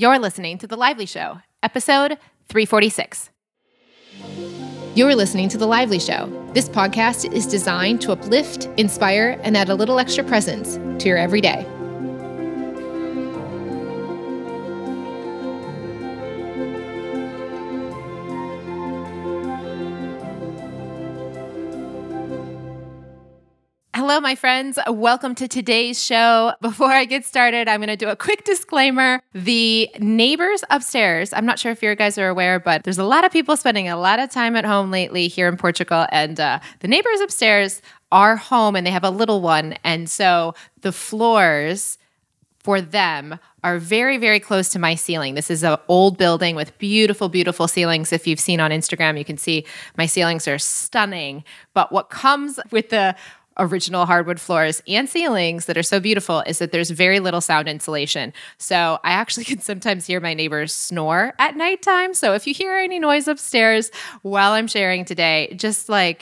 You're listening to The Lively Show, episode 346. You're listening to The Lively Show. This podcast is designed to uplift, inspire, and add a little extra presence to your everyday. Hello, my friends. Welcome to today's show. Before I get started, I'm going to do a quick disclaimer. The neighbors upstairs, I'm not sure if you guys are aware, but there's a lot of people spending a lot of time at home lately here in Portugal, and the neighbors upstairs are home and they have a little one. And so the floors for them are very, very close to my ceiling. This is an old building with beautiful, beautiful ceilings. If you've seen on Instagram, you can see my ceilings are stunning. But what comes with the original hardwood floors and ceilings that are so beautiful is that there's very little sound insulation. So I actually can sometimes hear my neighbors snore at nighttime. So if you hear any noise upstairs while I'm sharing today, just know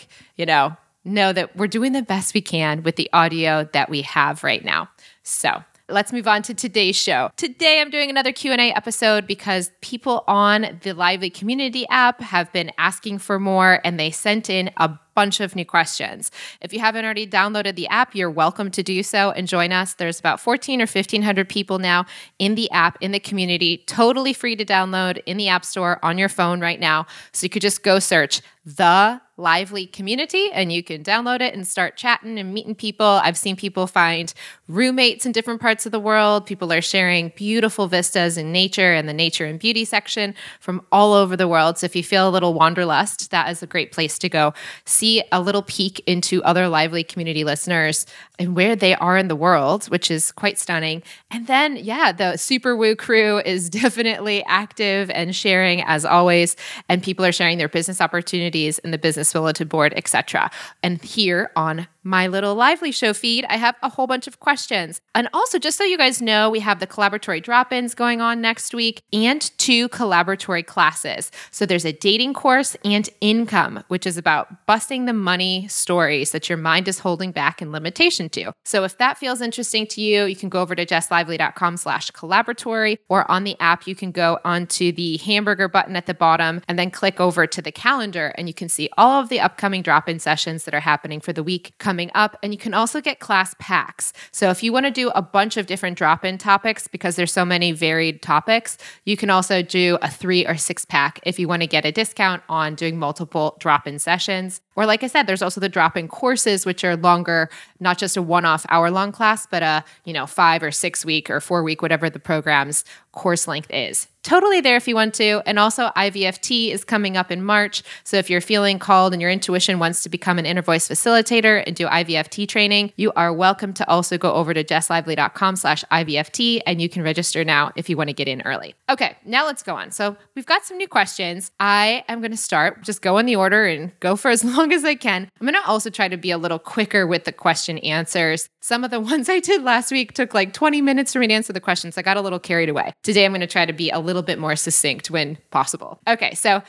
that we're doing the best we can with the audio that we have right now. So let's move on to today's show. Today, I'm doing another Q&A episode because people on the Lively Community app have been asking for more, and they sent in a bunch of new questions. If you haven't already downloaded the app, you're welcome to do so and join us. There's about 14 or 1,500 people now in the app, in the community, totally free to download in the App Store on your phone right now. So you could just go search The Lively Community, and you can download it and start chatting and meeting people. I've seen people find roommates in different parts of the world. People are sharing beautiful vistas in nature and the nature and beauty section from all over the world. So if you feel a little wanderlust, that is a great place to go see a little peek into other Lively Community listeners and where they are in the world, which is quite stunning. And then, the Super Woo crew is definitely active and sharing as always, and people are sharing their business opportunities in the business bulletin board, etc. And here on my little Lively Show feed, I have a whole bunch of questions. And also, just so you guys know, we have the Collaboratory drop-ins going on next week and two Collaboratory classes. So there's a dating course and income, which is about busting the money stories that your mind is holding back in limitation to. So if that feels interesting to you, you can go over to jesslively.com/collaboratory, or on the app, you can go onto the hamburger button at the bottom and then click over to the calendar, and you can see all of the upcoming drop-in sessions that are happening for the week coming up. And you can also get class packs. So if you want to do a bunch of different drop-in topics, because there's so many varied topics, you can also do a 3 or 6 pack if you want to get a discount on doing multiple drop-in sessions. Or like I said, there's also the drop-in courses, which are longer, not just a one-off hour-long class, but a 5 or 6 week or 4 week, whatever the program's course length is. Totally there if you want to. And also IVFT is coming up in March. So if you're feeling called and your intuition wants to become an inner voice facilitator and do IVFT training, you are welcome to also go over to jesslively.com/IVFT, and you can register now if you want to get in early. Okay, now let's go on. So we've got some new questions. I am going to start, just go in the order and go for as long as I can. I'm going to also try to be a little quicker with the question answers. Some of the ones I did last week took like 20 minutes for me to answer the questions. I got a little carried away. Today, I'm going to try to be a little bit more succinct when possible. Okay, so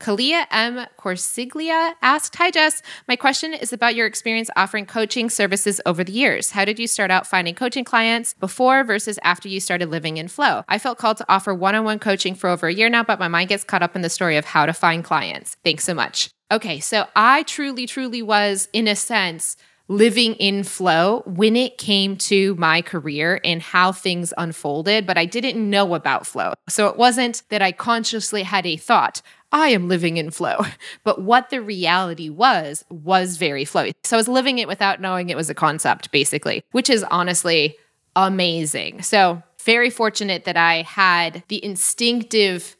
Kalia M. Corsiglia asked, "Hi Jess, my question is about your experience offering coaching services over the years. How did you start out finding coaching clients before versus after you started living in flow? I felt called to offer one-on-one coaching for over a year now, but my mind gets caught up in the story of how to find clients. Thanks so much." Okay, so I truly was, in a sense, living in flow when it came to my career and how things unfolded, but I didn't know about flow. So it wasn't that I consciously had a thought, I am living in flow. But what the reality was very flowy. So I was living it without knowing it was a concept, basically, which is honestly amazing. So very fortunate that I had the instinctive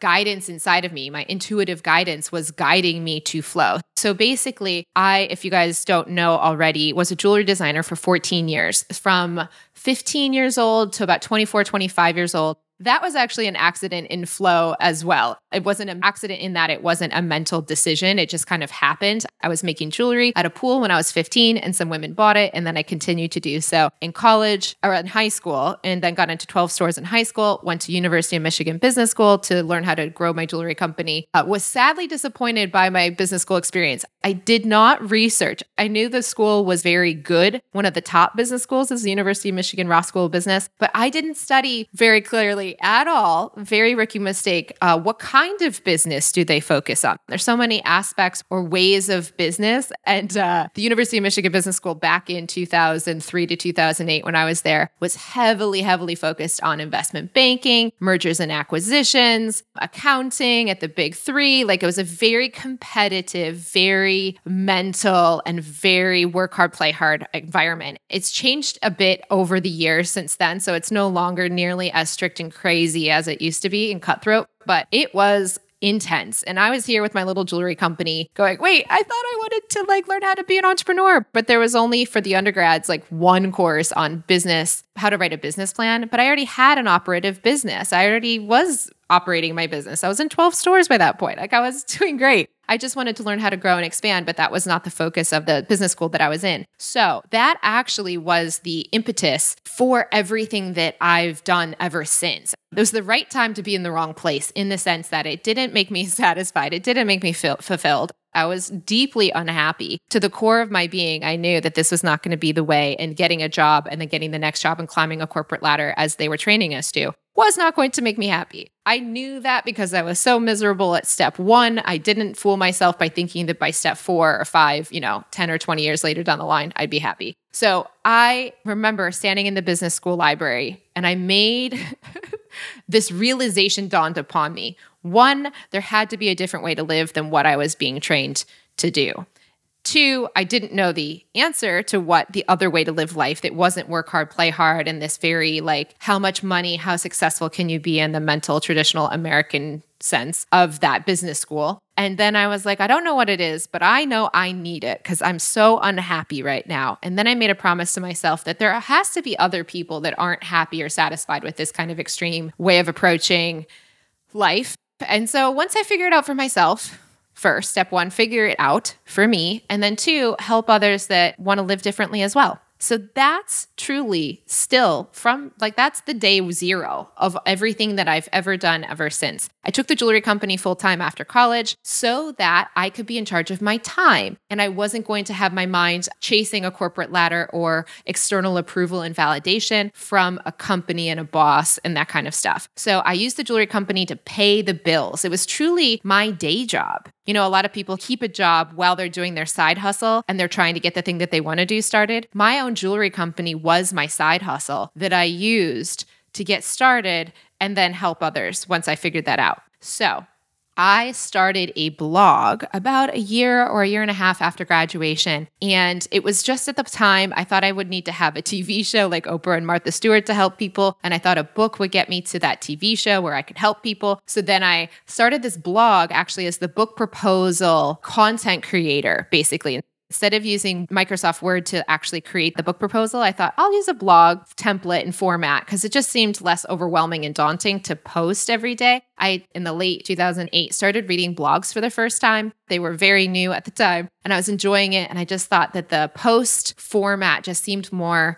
guidance inside of me. My intuitive guidance was guiding me to flow. So basically, if you guys don't know already, was a jewelry designer for 14 years, from 15 years old to about 24, 25 years old. That was actually an accident in flow as well. It wasn't an accident in that it wasn't a mental decision. It just kind of happened. I was making jewelry at a pool when I was 15, and some women bought it. And then I continued to do so in college or in high school, and then got into 12 stores in high school, went to University of Michigan Business School to learn how to grow my jewelry company. Was sadly disappointed by my business school experience. I did not research. I knew the school was very good. One of the top business schools is the University of Michigan Ross School of Business, but I didn't study very clearly Collaboratory at all, very rookie mistake, what kind of business do they focus on? There's so many aspects or ways of business. And the University of Michigan Business School back in 2003 to 2008, when I was there, was heavily focused on investment banking, mergers and acquisitions, accounting at the big three. Like, it was a very competitive, very mental, and very work hard, play hard environment. It's changed a bit over the years since then. So it's no longer nearly as strict and crazy as it used to be and cutthroat, but it was intense. And I was here with my little jewelry company going, wait, I thought I wanted to like learn how to be an entrepreneur, but there was only for the undergrads, like one course on business, how to write a business plan. But I already had an operative business. I already was operating my business. I was in 12 stores by that point. Like, I was doing great. I just wanted to learn how to grow and expand, but that was not the focus of the business school that I was in. So that actually was the impetus for everything that I've done ever since. It was the right time to be in the wrong place, in the sense that it didn't make me satisfied. It didn't make me feel fulfilled. I was deeply unhappy. To the core of my being, I knew that this was not going to be the way, and getting a job and then getting the next job and climbing a corporate ladder as they were training us to was not going to make me happy. I knew that because I was so miserable at step one. I didn't fool myself by thinking that by step 4 or 5, 10 or 20 years later down the line, I'd be happy. So I remember standing in the business school library, and I made this realization dawned upon me. One, there had to be a different way to live than what I was being trained to do. Two, I didn't know the answer to what the other way to live life that wasn't work hard, play hard, and this very like, how much money, how successful can you be in the mental traditional American sense of that business school. And then I was like, I don't know what it is, but I know I need it because I'm so unhappy right now. And then I made a promise to myself that there has to be other people that aren't happy or satisfied with this kind of extreme way of approaching life. And so once I figured it out for myself, first, step one, figure it out for me. And then two, help others that want to live differently as well. So that's truly still from like, that's the day zero of everything that I've ever done ever since. I took the jewelry company full time after college so that I could be in charge of my time. And I wasn't going to have my mind chasing a corporate ladder or external approval and validation from a company and a boss and that kind of stuff. So I used the jewelry company to pay the bills. It was truly my day job. You know, a lot of people keep a job while they're doing their side hustle and they're trying to get the thing that they want to do started. My own jewelry company was my side hustle that I used to get started and then help others once I figured that out. So I started a blog about a year or a year and a half after graduation. And it was just at the time I thought I would need to have a TV show like Oprah and Martha Stewart to help people. And I thought a book would get me to that TV show where I could help people. So then I started this blog actually as the book proposal content creator, basically. Instead of using Microsoft Word to actually create the book proposal, I thought I'll use a blog template and format because it just seemed less overwhelming and daunting to post every day. I, in the late 2008, started reading blogs for the first time. They were very new at the time and I was enjoying it. And I just thought that the post format just seemed more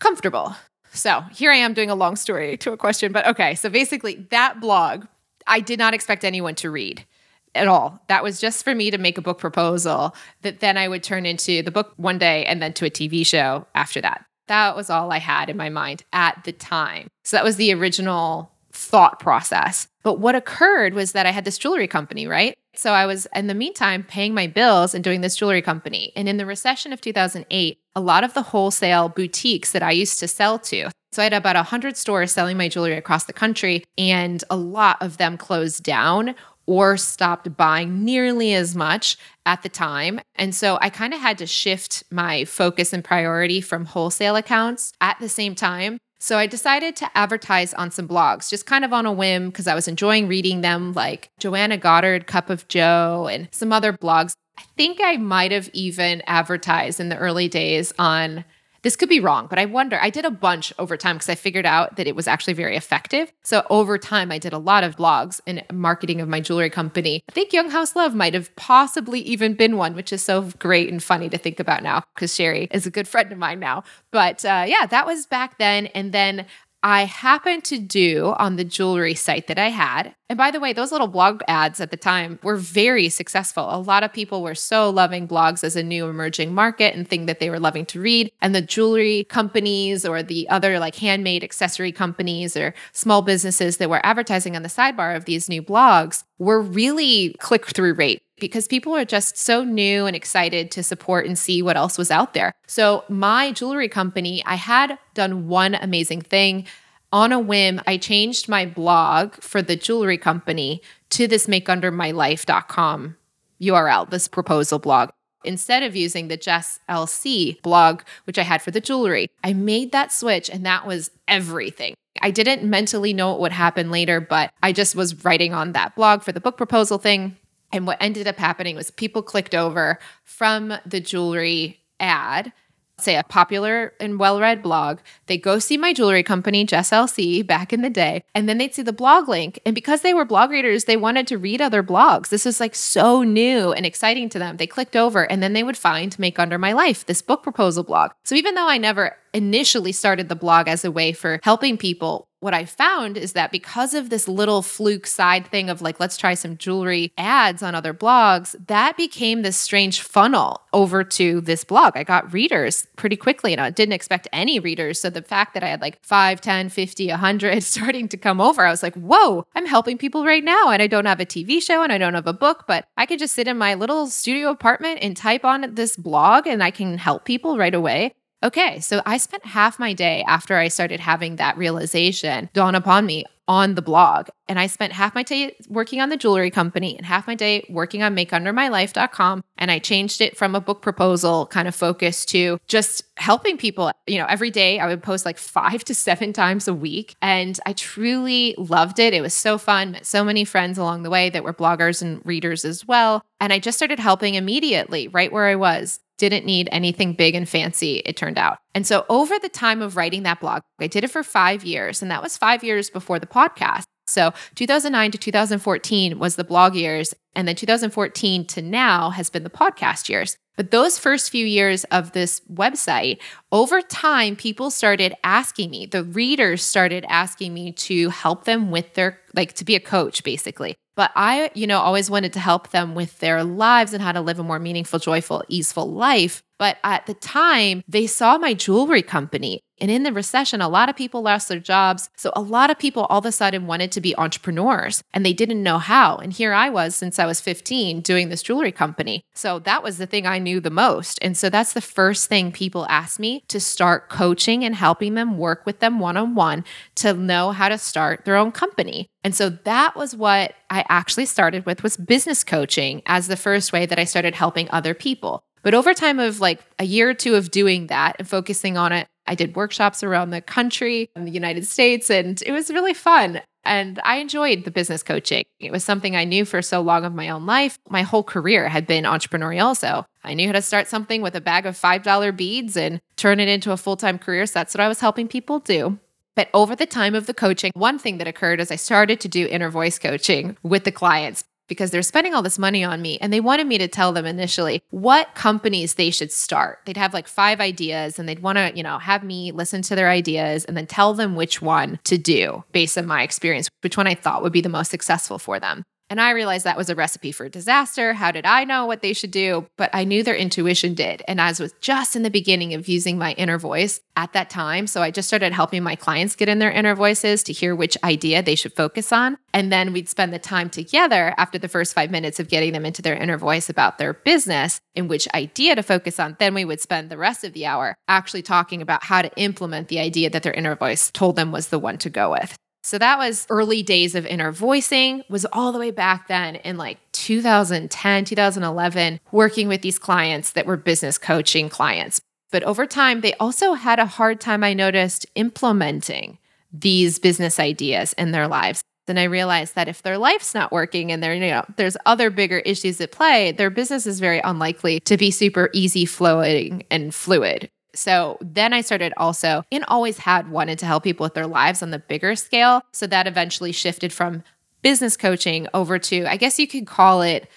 comfortable. So here I am doing a long story to a question, but okay. So basically that blog, I did not expect anyone to read at all. That was just for me to make a book proposal that then I would turn into the book one day and then to a TV show after that. That was all I had in my mind at the time. So that was the original thought process. But what occurred was that I had this jewelry company, right? So I was, in the meantime, paying my bills and doing this jewelry company. And in the recession of 2008, a lot of the wholesale boutiques that I used to sell to, so I had about 100 stores selling my jewelry across the country, and a lot of them closed down or stopped buying nearly as much at the time. And so I kind of had to shift my focus and priority from wholesale accounts at the same time. So I decided to advertise on some blogs, just kind of on a whim, because I was enjoying reading them, like Joanna Goddard, Cup of Joe, and some other blogs. I think I might have even advertised in the early days on, this could be wrong, but I wonder, I did a bunch over time because I figured out that it was actually very effective. So over time, I did a lot of blogs and marketing of my jewelry company. I think Young House Love might have possibly even been one, which is so great and funny to think about now because Sherry is a good friend of mine now. But yeah, that was back then. And then I happened to do on the jewelry site that I had. And by the way, those little blog ads at the time were very successful. A lot of people were so loving blogs as a new emerging market and thing that they were loving to read. And the jewelry companies or the other like handmade accessory companies or small businesses that were advertising on the sidebar of these new blogs were really click-through rate, because people are just so new and excited to support and see what else was out there. So my jewelry company, I had done one amazing thing. On a whim, I changed my blog for the jewelry company to this makeundermylife.com URL, this proposal blog. Instead of using the Jess LC blog, which I had for the jewelry, I made that switch, and that was everything. I didn't mentally know what would happen later, but I just was writing on that blog for the book proposal thing. And what ended up happening was people clicked over from the jewelry ad, say a popular and well-read blog. They go see my jewelry company, Jess LC, back in the day, and then they'd see the blog link. And because they were blog readers, they wanted to read other blogs. This is like so new and exciting to them. They clicked over, and then they would find Make Under My Life, this book proposal blog. So even though I never initially started the blog as a way for helping people, what I found is that because of this little fluke side thing of like, let's try some jewelry ads on other blogs, that became this strange funnel over to this blog. I got readers pretty quickly, and I didn't expect any readers. So the fact that I had like 5, 10, 50, 100 starting to come over, I was like, whoa, I'm helping people right now. And I don't have a TV show and I don't have a book, but I could just sit in my little studio apartment and type on this blog and I can help people right away. Okay, so I spent half my day after I started having that realization dawn upon me on the blog. And I spent half my day working on the jewelry company and half my day working on makeundermylife.com. And I changed it from a book proposal kind of focus to just helping people. You know, every day I would post like 5 to 7 times a week. And I truly loved it. It was so fun. Met so many friends along the way that were bloggers and readers as well. And I just started helping immediately right where I was. Didn't need anything big and fancy, it turned out. And so over the time of writing that blog, I did it for 5 years, and that was 5 years before the podcast. So 2009 to 2014 was the blog years, and then 2014 to now has been the podcast years. But those first few years of this website, over time, people started asking me, the readers started asking me to help them with their, like to be a coach basically. But I, always wanted to help them with their lives and how to live a more meaningful, joyful, easeful life. But at the time, they saw my jewelry company. And in the recession, a lot of people lost their jobs. So a lot of people all of a sudden wanted to be entrepreneurs and they didn't know how. And here I was, since I was 15, doing this jewelry company. So that was the thing I knew the most. And so that's the first thing people asked me to start coaching and helping them work with them one-on-one to know how to start their own company. And so that was what I actually started with, was business coaching as the first way that I started helping other people. But over time of like a year or two of doing that and focusing on it, I did workshops around the country in the United States, and it was really fun. And I enjoyed the business coaching. It was something I knew for so long of my own life. My whole career had been entrepreneurial. So I knew how to start something with a bag of $5 beads and turn it into a full-time career. So that's what I was helping people do. But over the time of the coaching, one thing that occurred is I started to do inner voice coaching with the clients, because they're spending all this money on me and they wanted me to tell them initially what companies they should start. They'd have like 5 ideas and they'd want to, have me listen to their ideas and then tell them which one to do based on my experience, which one I thought would be the most successful for them. And I realized that was a recipe for disaster. How did I know what they should do? But I knew their intuition did. And as was just in the beginning of using my inner voice at that time. So I just started helping my clients get in their inner voices to hear which idea they should focus on. And then we'd spend the time together after the first 5 minutes of getting them into their inner voice about their business and which idea to focus on. Then we would spend the rest of the hour actually talking about how to implement the idea that their inner voice told them was the one to go with. So that was early days of inner voicing, was all the way back then in like 2010, 2011, working with these clients that were business coaching clients. But over time, they also had a hard time, I noticed, implementing these business ideas in their lives. And I realized that if their life's not working and they're, there's other bigger issues at play, their business is very unlikely to be super easy flowing and fluid. So then I started also, and always had wanted to help people with their lives on the bigger scale. So that eventually shifted from business coaching over to, I guess you could call it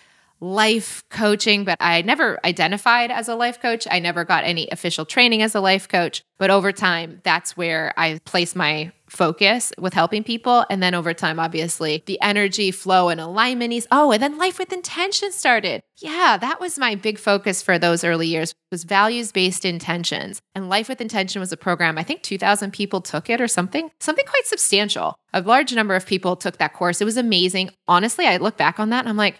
life coaching, but I never identified as a life coach. I never got any official training as a life coach. But over time, that's where I place my focus with helping people. And then over time, obviously, the energy, flow, and alignment is, oh, and then life with intention started. Yeah, that was my big focus for those early years, was values-based intentions. And Life with Intention was a program, I think 2,000 people took it or something quite substantial. A large number of people took that course. It was amazing. Honestly, I look back on that and I'm like,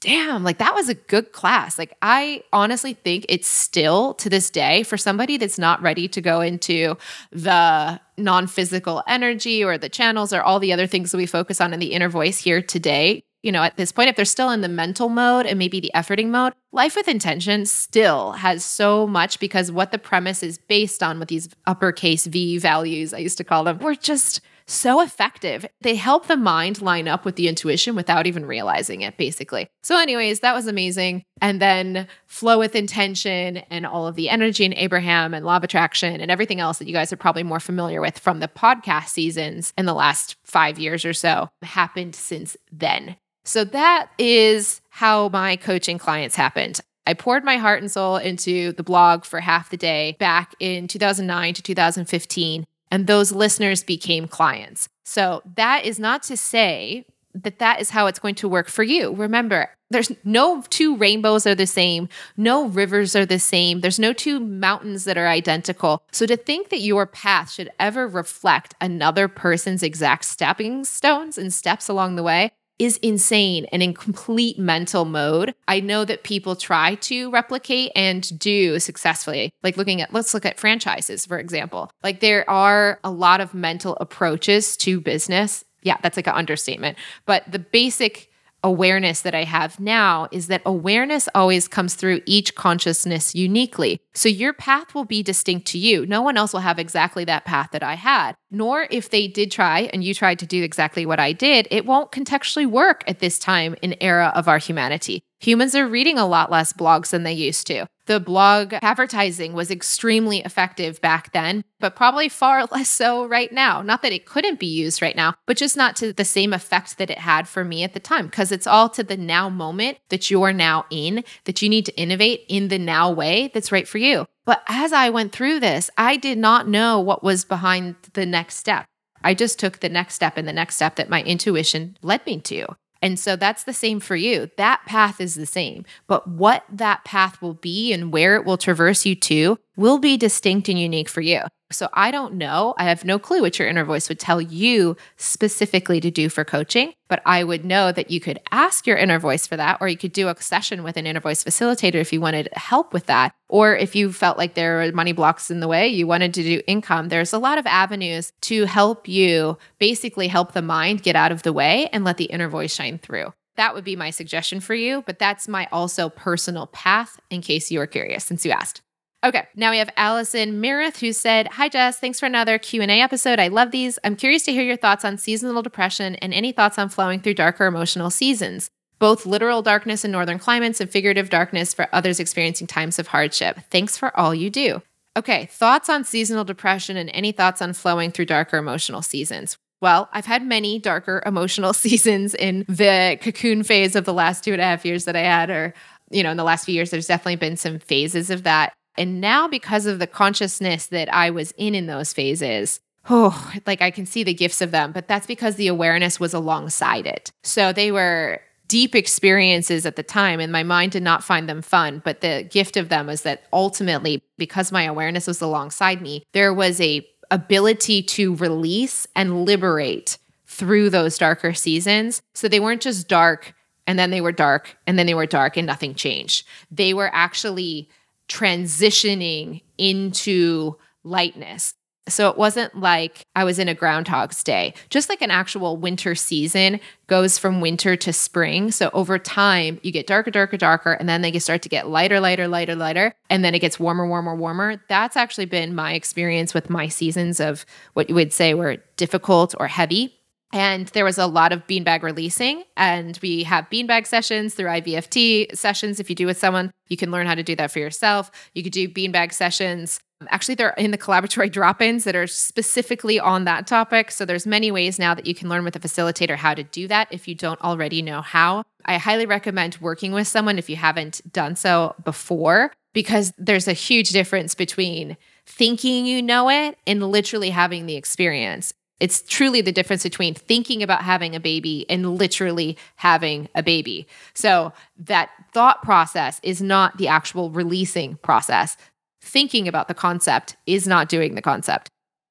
damn, like that was a good class. Like I honestly think it's still to this day for somebody that's not ready to go into the non-physical energy or the channels or all the other things that we focus on in the inner voice here today. You know, at this point, if they're still in the mental mode and maybe the efforting mode, Life with Intention still has so much because what the premise is based on with these uppercase V values, I used to call them, were just so effective. They help the mind line up with the intuition without even realizing it, basically. So anyways, that was amazing. And then Flow with Intention and all of the energy in Abraham and Law of Attraction and everything else that you guys are probably more familiar with from the podcast seasons in the last 5 years or so happened since then. So that is how my coaching clients happened. I poured my heart and soul into the blog for half the day back in 2009 to 2015. And those listeners became clients. So that is not to say that that is how it's going to work for you. Remember, there's no two rainbows are the same. No rivers are the same. There's no two mountains that are identical. So to think that your path should ever reflect another person's exact stepping stones and steps along the way is insane and in complete mental mode. I know that people try to replicate and do successfully. Like let's look at franchises, for example. Like there are a lot of mental approaches to business. Yeah, that's like an understatement. But the basic awareness that I have now is that awareness always comes through each consciousness uniquely. So your path will be distinct to you. No one else will have exactly that path that I had. Nor if they did try and you tried to do exactly what I did, it won't contextually work at this time in era of our humanity. Humans are reading a lot less blogs than they used to. The blog advertising was extremely effective back then, but probably far less so right now. Not that it couldn't be used right now, but just not to the same effect that it had for me at the time, because it's all to the now moment that you're now in, that you need to innovate in the now way that's right for you. But as I went through this, I did not know what was behind the next step. I just took the next step and the next step that my intuition led me to. And so that's the same for you. That path is the same, but what that path will be and where it will traverse you to will be distinct and unique for you. So I don't know. I have no clue what your inner voice would tell you specifically to do for coaching, but I would know that you could ask your inner voice for that, or you could do a session with an inner voice facilitator if you wanted help with that. Or if you felt like there were money blocks in the way, you wanted to do income. There's a lot of avenues to help you basically help the mind get out of the way and let the inner voice shine through. That would be my suggestion for you, but that's my also personal path in case you are curious since you asked. Okay, now we have Allison Meredith who said, "Hi Jess, thanks for another Q&A episode. I love these. I'm curious to hear your thoughts on seasonal depression and any thoughts on flowing through darker emotional seasons, both literal darkness in northern climates and figurative darkness for others experiencing times of hardship. Thanks for all you do." Okay, thoughts on seasonal depression and any thoughts on flowing through darker emotional seasons. Well, I've had many darker emotional seasons in the cocoon phase of the last 2.5 years that I had, or in the last few years, there's definitely been some phases of that. And now because of the consciousness that I was in those phases, I can see the gifts of them, but that's because the awareness was alongside it. So they were deep experiences at the time and my mind did not find them fun, but the gift of them was that ultimately, because my awareness was alongside me, there was a ability to release and liberate through those darker seasons. So they weren't just dark and then they were dark and then they were dark and nothing changed. They were actually transitioning into lightness. So it wasn't like I was in a Groundhog's Day, just like an actual winter season goes from winter to spring. So over time, you get darker, darker, darker, and then they start to get lighter, lighter, lighter, lighter, and then it gets warmer, warmer, warmer. That's actually been my experience with my seasons of what you would say were difficult or heavy. And there was a lot of beanbag releasing, and we have beanbag sessions through IVFT sessions. If you do with someone, you can learn how to do that for yourself. You could do beanbag sessions Actually, they're in the Collaboratory drop-ins that are specifically on that topic. So there's many ways now that you can learn with a facilitator how to do that if you don't already know how. I highly recommend working with someone if you haven't done so before, because there's a huge difference between thinking you know it and literally having the experience. It's truly the difference between thinking about having a baby and literally having a baby. So that thought process is not the actual releasing process. Thinking about the concept is not doing the concept.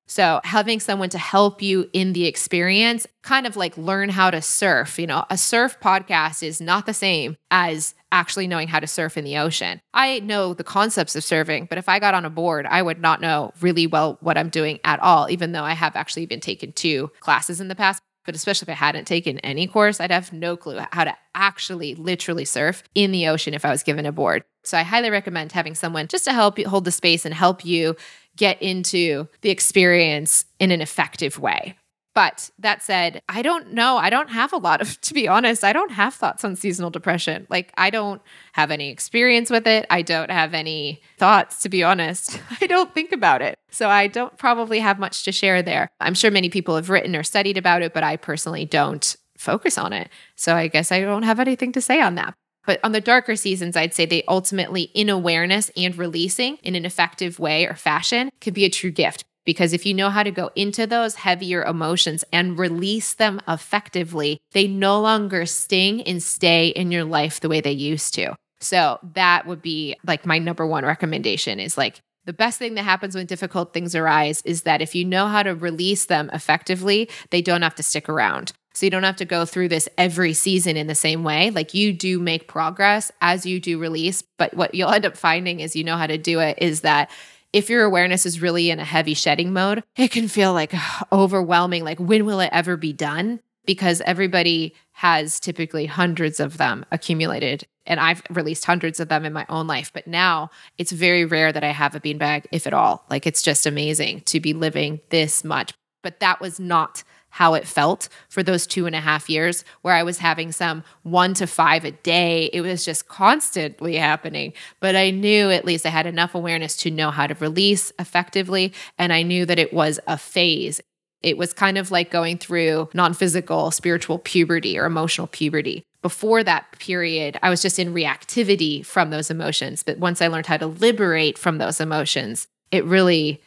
So having someone to help you in the experience, kind of like learn how to surf. You know, a surf podcast is not the same as actually knowing how to surf in the ocean. I know the concepts of surfing, but if I got on a board, I would not know really well what I'm doing at all, even though I have actually been taken 2 classes in the past. But especially if I hadn't taken any course, I'd have no clue how to actually literally surf in the ocean if I was given a board. So I highly recommend having someone just to help you hold the space and help you get into the experience in an effective way. But that said, I don't know. I don't have a lot of, to be honest, I don't have thoughts on seasonal depression. Like, I don't have any experience with it. I don't have any thoughts, to be honest. I don't think about it. So I don't probably have much to share there. I'm sure many people have written or studied about it, but I personally don't focus on it. So I guess I don't have anything to say on that. But on the darker seasons, I'd say they ultimately, in awareness and releasing in an effective way or fashion, could be a true gift. Because if you know how to go into those heavier emotions and release them effectively, they no longer sting and stay in your life the way they used to. So that would be like my number one recommendation is like the best thing that happens when difficult things arise is that if you know how to release them effectively, they don't have to stick around. So you don't have to go through this every season in the same way. Like you do make progress as you do release, but what you'll end up finding is you know how to do it is that if your awareness is really in a heavy shedding mode, it can feel like overwhelming, like when will it ever be done? Because everybody has typically hundreds of them accumulated. And I've released hundreds of them in my own life. But now it's very rare that I have a beanbag, if at all. Like it's just amazing to be living this much. But that was not how it felt for those 2.5 years where I was having some 1 to 5 a day. It was just constantly happening. But I knew at least I had enough awareness to know how to release effectively. And I knew that it was a phase. It was kind of like going through non-physical spiritual puberty or emotional puberty. Before that period, I was just in reactivity from those emotions. But once I learned how to liberate from those emotions, it really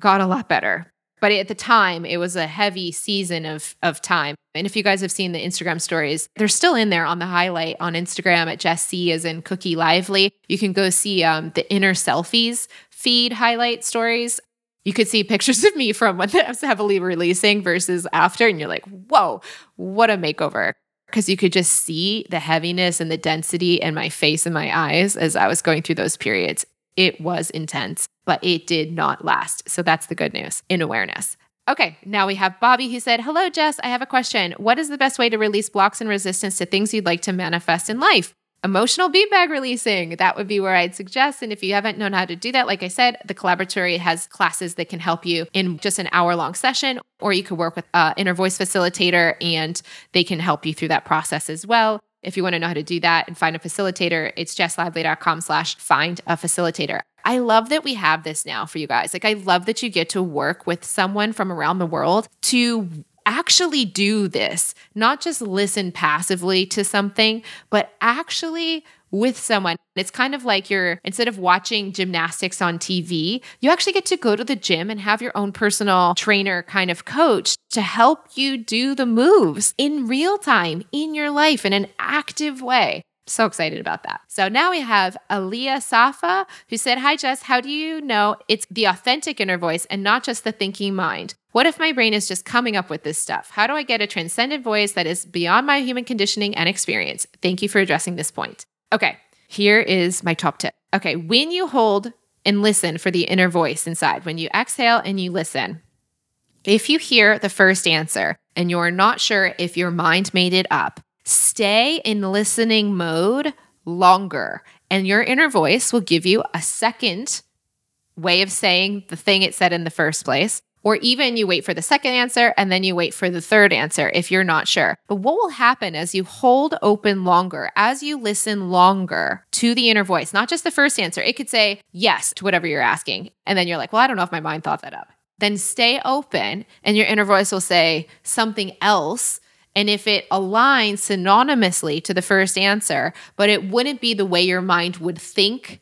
got a lot better. But at the time, it was a heavy season of time. And if you guys have seen the Instagram stories, they're still in there on the highlight on Instagram at Jess C as in Cookie Lively. You can go see the inner selfies feed highlight stories. You could see pictures of me from when I was heavily releasing versus after. And you're like, whoa, what a makeover. Because you could just see the heaviness and the density in my face and my eyes as I was going through those periods. It was intense, but it did not last. So that's the good news in awareness. Okay, now we have Bobby who said, hello, Jess, I have a question. What is the best way to release blocks and resistance to things you'd like to manifest in life? Emotional beanbag releasing. That would be where I'd suggest. And if you haven't known how to do that, like I said, the Collaboratory has classes that can help you in just an hour-long session, or you could work with an inner voice facilitator and they can help you through that process as well. If you want to know how to do that and find a facilitator, it's jesslively.com/find-a-facilitator. I love that we have this now for you guys. Like, I love that you get to work with someone from around the world to actually do this, not just listen passively to something, but actually with someone. It's kind of like you're, instead of watching gymnastics on TV, you actually get to go to the gym and have your own personal trainer kind of coach to help you do the moves in real time, in your life, in an active way. So excited about that. So now we have Aaliyah Safa who said, hi Jess, how do you know it's the authentic inner voice and not just the thinking mind? What if my brain is just coming up with this stuff? How do I get a transcendent voice that is beyond my human conditioning and experience? Thank you for addressing this point. Okay, here is my top tip. Okay, when you hold and listen for the inner voice inside, when you exhale and you listen, if you hear the first answer and you're not sure if your mind made it up, stay in listening mode longer and your inner voice will give you a second way of saying the thing it said in the first place, Or even you wait for the second answer and then you wait for the third answer if you're not sure. But what will happen as you hold open longer, as you listen longer to the inner voice, not just the first answer, it could say yes to whatever you're asking. And then you're like, well, I don't know if my mind thought that up. Then stay open and your inner voice will say something else. And if it aligns synonymously to the first answer, but it wouldn't be the way your mind would think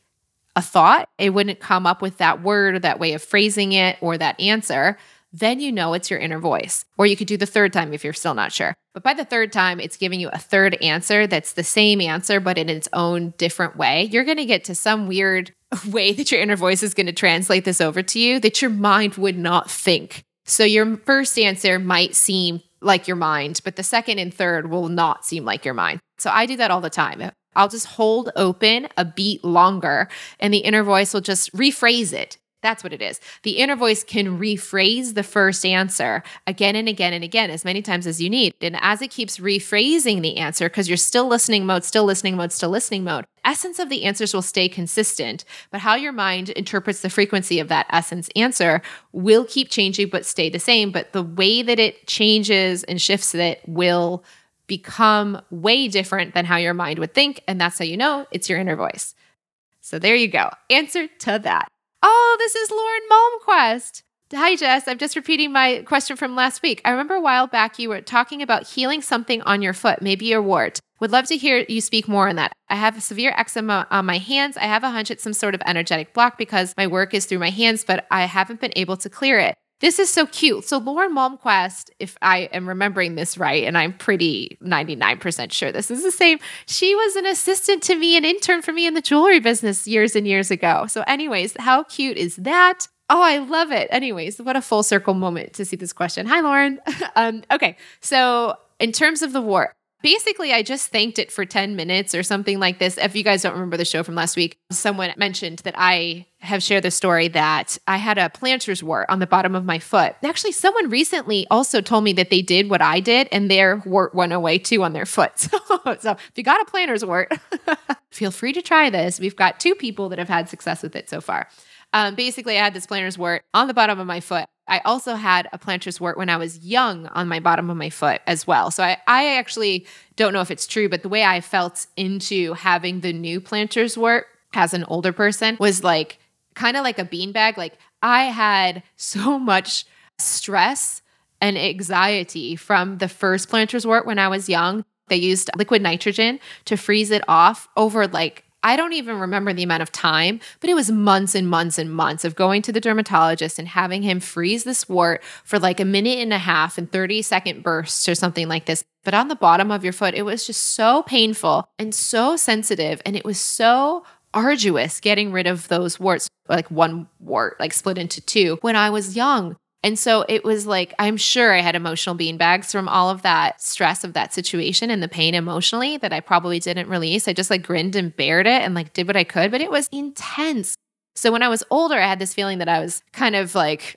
a thought, it wouldn't come up with that word or that way of phrasing it or that answer, then you know it's your inner voice. Or you could do the third time if you're still not sure. But by the third time, it's giving you a third answer that's the same answer, but in its own different way. You're going to get to some weird way that your inner voice is going to translate this over to you that your mind would not think. So your first answer might seem like your mind, but the second and third will not seem like your mind. So I do that all the time. I'll just hold open a beat longer and the inner voice will just rephrase it. That's what it is. The inner voice can rephrase the first answer again and again and again, as many times as you need. And as it keeps rephrasing the answer, because you're still listening mode, essence of the answers will stay consistent, but how your mind interprets the frequency of that essence answer will keep changing but stay the same. But the way that it changes and shifts it will become way different than how your mind would think. And that's how you know it's your inner voice. So there you go. Answer to that. Oh, this is Lauren Malmquist. Hi, Jess. I'm just repeating my question from last week. I remember a while back you were talking about healing something on your foot, maybe a wart. Would love to hear you speak more on that. I have a severe eczema on my hands. I have a hunch it's some sort of energetic block because my work is through my hands, but I haven't been able to clear it. This is so cute. So Lauren Malmquist, if I am remembering this right, and I'm pretty 99% sure this is the same, she was an assistant to me, an intern for me in the jewelry business years and years ago. So anyways, how cute is that? Oh, I love it. Anyways, what a full circle moment to see this question. Hi, Lauren. Okay, so in terms of the wart, basically, I just thanked it for 10 minutes or something like this. If you guys don't remember the show from last week, someone mentioned that I have shared the story that I had a planter's wart on the bottom of my foot. Actually, someone recently also told me that they did what I did and their wart went away too on their foot. So if you got a planter's wart, feel free to try this. We've got two people that have had success with it so far. Basically, I had this planter's wart on the bottom of my foot. I also had a planter's wart when I was young on my bottom of my foot as well. So I actually don't know if it's true, but the way I felt into having the new planter's wart as an older person was like kind of like a beanbag. Like I had so much stress and anxiety from the first planter's wart when I was young. They used liquid nitrogen to freeze it off over like I don't even remember the amount of time, but it was months and months and months of going to the dermatologist and having him freeze this wart for like a minute and a half and 30-second bursts or something like this. But on the bottom of your foot, it was just so painful and so sensitive. And it was so arduous getting rid of those warts, like one wart, like split into two when I was young. And so it was like, I'm sure I had emotional beanbags from all of that stress of that situation and the pain emotionally that I probably didn't release. I just like grinned and bared it and like did what I could, but it was intense. So when I was older, I had this feeling that I was kind of like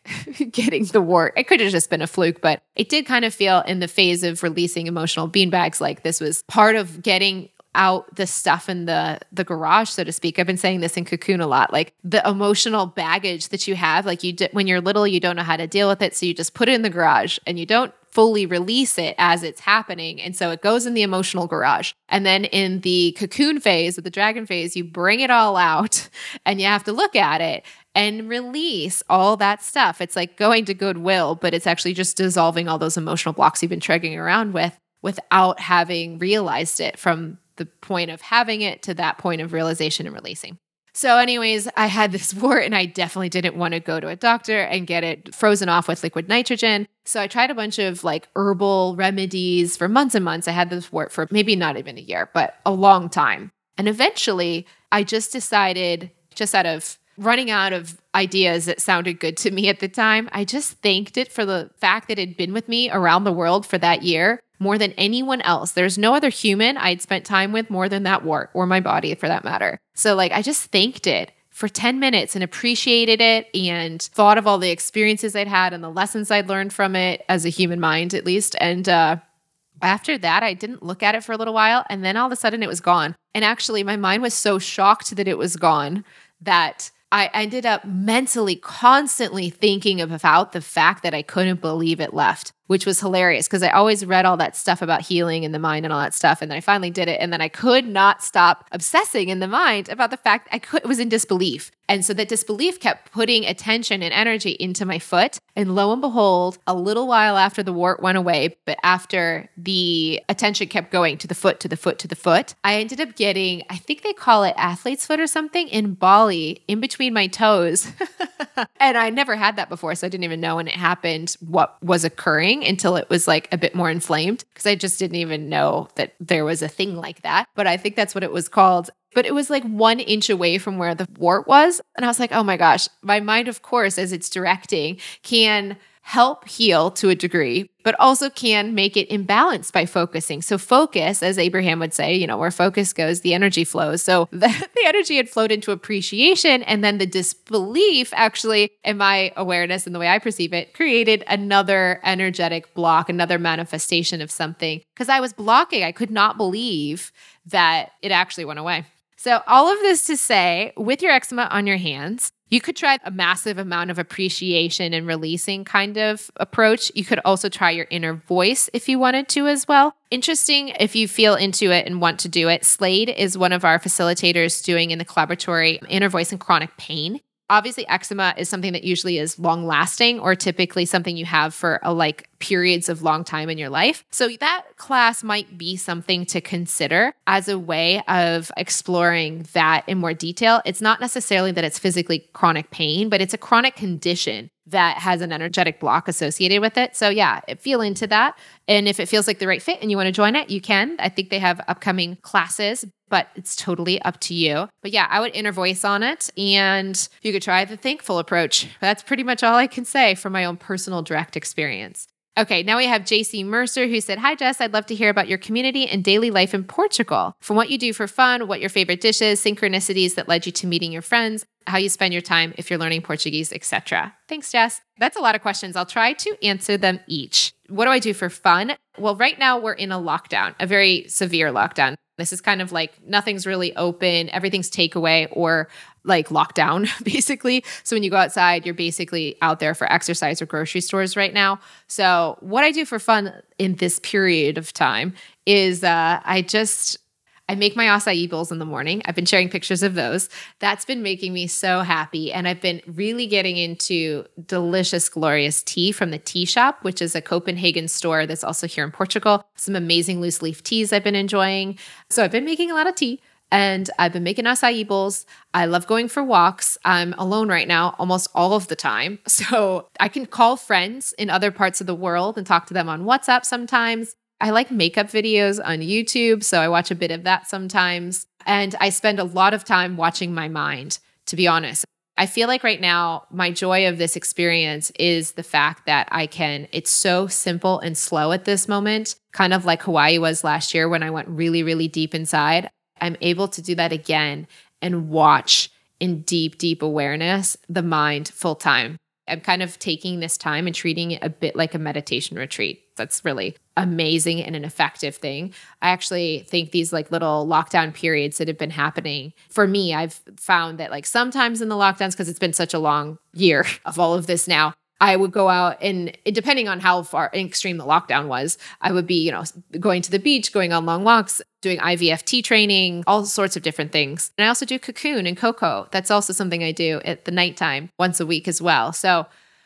getting the wart. It could have just been a fluke, but it did kind of feel in the phase of releasing emotional beanbags like this was part of getting out the stuff in the garage, so to speak. I've been saying this in Cocoon a lot, like the emotional baggage that you have, like when you're little, you don't know how to deal with it. So you just put it in the garage and you don't fully release it as it's happening. And so it goes in the emotional garage. And then in the cocoon phase or the dragon phase, you bring it all out and you have to look at it and release all that stuff. It's like going to Goodwill, but it's actually just dissolving all those emotional blocks you've been trudging around with without having realized it from the point of having it to that point of realization and releasing. So anyways, I had this wart and I definitely didn't want to go to a doctor and get it frozen off with liquid nitrogen. So I tried a bunch of like herbal remedies for months and months. I had this wart for maybe not even a year, but a long time. And eventually I just decided, just out of running out of ideas that sounded good to me at the time, I just thanked it for the fact that it had been with me around the world for that year more than anyone else. There's no other human I'd spent time with more than that wart, or my body for that matter. So like I just thanked it for 10 minutes and appreciated it and thought of all the experiences I'd had and the lessons I'd learned from it as a human mind at least. And after that, I didn't look at it for a little while and then all of a sudden it was gone. And actually my mind was so shocked that it was gone that I ended up mentally constantly thinking about the fact that I couldn't believe it left, which was hilarious because I always read all that stuff about healing and the mind and all that stuff. And then I finally did it. And then I could not stop obsessing in the mind about the fact that I was in disbelief. And so that disbelief kept putting attention and energy into my foot. And lo and behold, a little while after the wart went away, but after the attention kept going to the foot, to the foot, to the foot, I ended up getting, I think they call it athlete's foot or something in Bali, in between my toes. And I never had that before. So I didn't even know when it happened what was occurring until it was like a bit more inflamed because I just didn't even know that there was a thing like that. But I think that's what it was called. But it was like 1 inch away from where the wart was. And I was like, oh my gosh, my mind, of course, as it's directing, can help heal to a degree, but also can make it imbalanced by focusing. So focus, as Abraham would say, you know, where focus goes, the energy flows. So the energy had flowed into appreciation, and then the disbelief actually, in my awareness and the way I perceive it, created another energetic block, another manifestation of something. Because I was blocking, I could not believe that it actually went away. So all of this to say, with your eczema on your hands, you could try a massive amount of appreciation and releasing kind of approach. You could also try your inner voice if you wanted to as well. Interesting if you feel into it and want to do it. Slade is one of our facilitators doing in the Collaboratory Inner Voice and Chronic Pain. Obviously, eczema is something that usually is long lasting or typically something you have for periods of long time in your life. So that class might be something to consider as a way of exploring that in more detail. It's not necessarily that it's physically chronic pain, but it's a chronic condition that has an energetic block associated with it. So yeah, feel into that. And if it feels like the right fit and you want to join it, you can. I think they have upcoming classes, but it's totally up to you. But yeah, I would inner voice on it, and you could try the thankful approach. That's pretty much all I can say from my own personal direct experience. Okay, now we have JC Mercer who said, "Hi Jess, I'd love to hear about your community and daily life in Portugal. From what you do for fun, what your favorite dishes, synchronicities that led you to meeting your friends, how you spend your time if you're learning Portuguese, etc." Thanks, Jess. That's a lot of questions. I'll try to answer them each. What do I do for fun? Well, right now we're in a lockdown, a very severe lockdown. This is kind of like nothing's really open. Everything's takeaway or like lockdown, basically. So when you go outside, you're basically out there for exercise or grocery stores right now. So what I do for fun in this period of time is I make my acai bowls in the morning. I've been sharing pictures of those. That's been making me so happy. And I've been really getting into delicious, glorious tea from the Tea Shop, which is a Copenhagen store that's also here in Portugal. Some amazing loose leaf teas I've been enjoying. So I've been making a lot of tea. And I've been making acai bowls. I love going for walks. I'm alone right now almost all of the time. So I can call friends in other parts of the world and talk to them on WhatsApp sometimes. I like makeup videos on YouTube, so I watch a bit of that sometimes. And I spend a lot of time watching my mind, to be honest. I feel like right now, my joy of this experience is the fact that it's so simple and slow at this moment, kind of like Hawaii was last year when I went really, really deep inside. I'm able to do that again and watch in deep, deep awareness the mind full time. I'm kind of taking this time and treating it a bit like a meditation retreat. That's really amazing and an effective thing. I actually think these little lockdown periods that have been happening, for me, I've found that sometimes in the lockdowns, because it's been such a long year of all of this now, I would go out and depending on how far and extreme the lockdown was, I would be, going to the beach, going on long walks, doing IVFT training, all sorts of different things. And I also do cocoon and Coco. That's also something I do at the nighttime once a week as well. So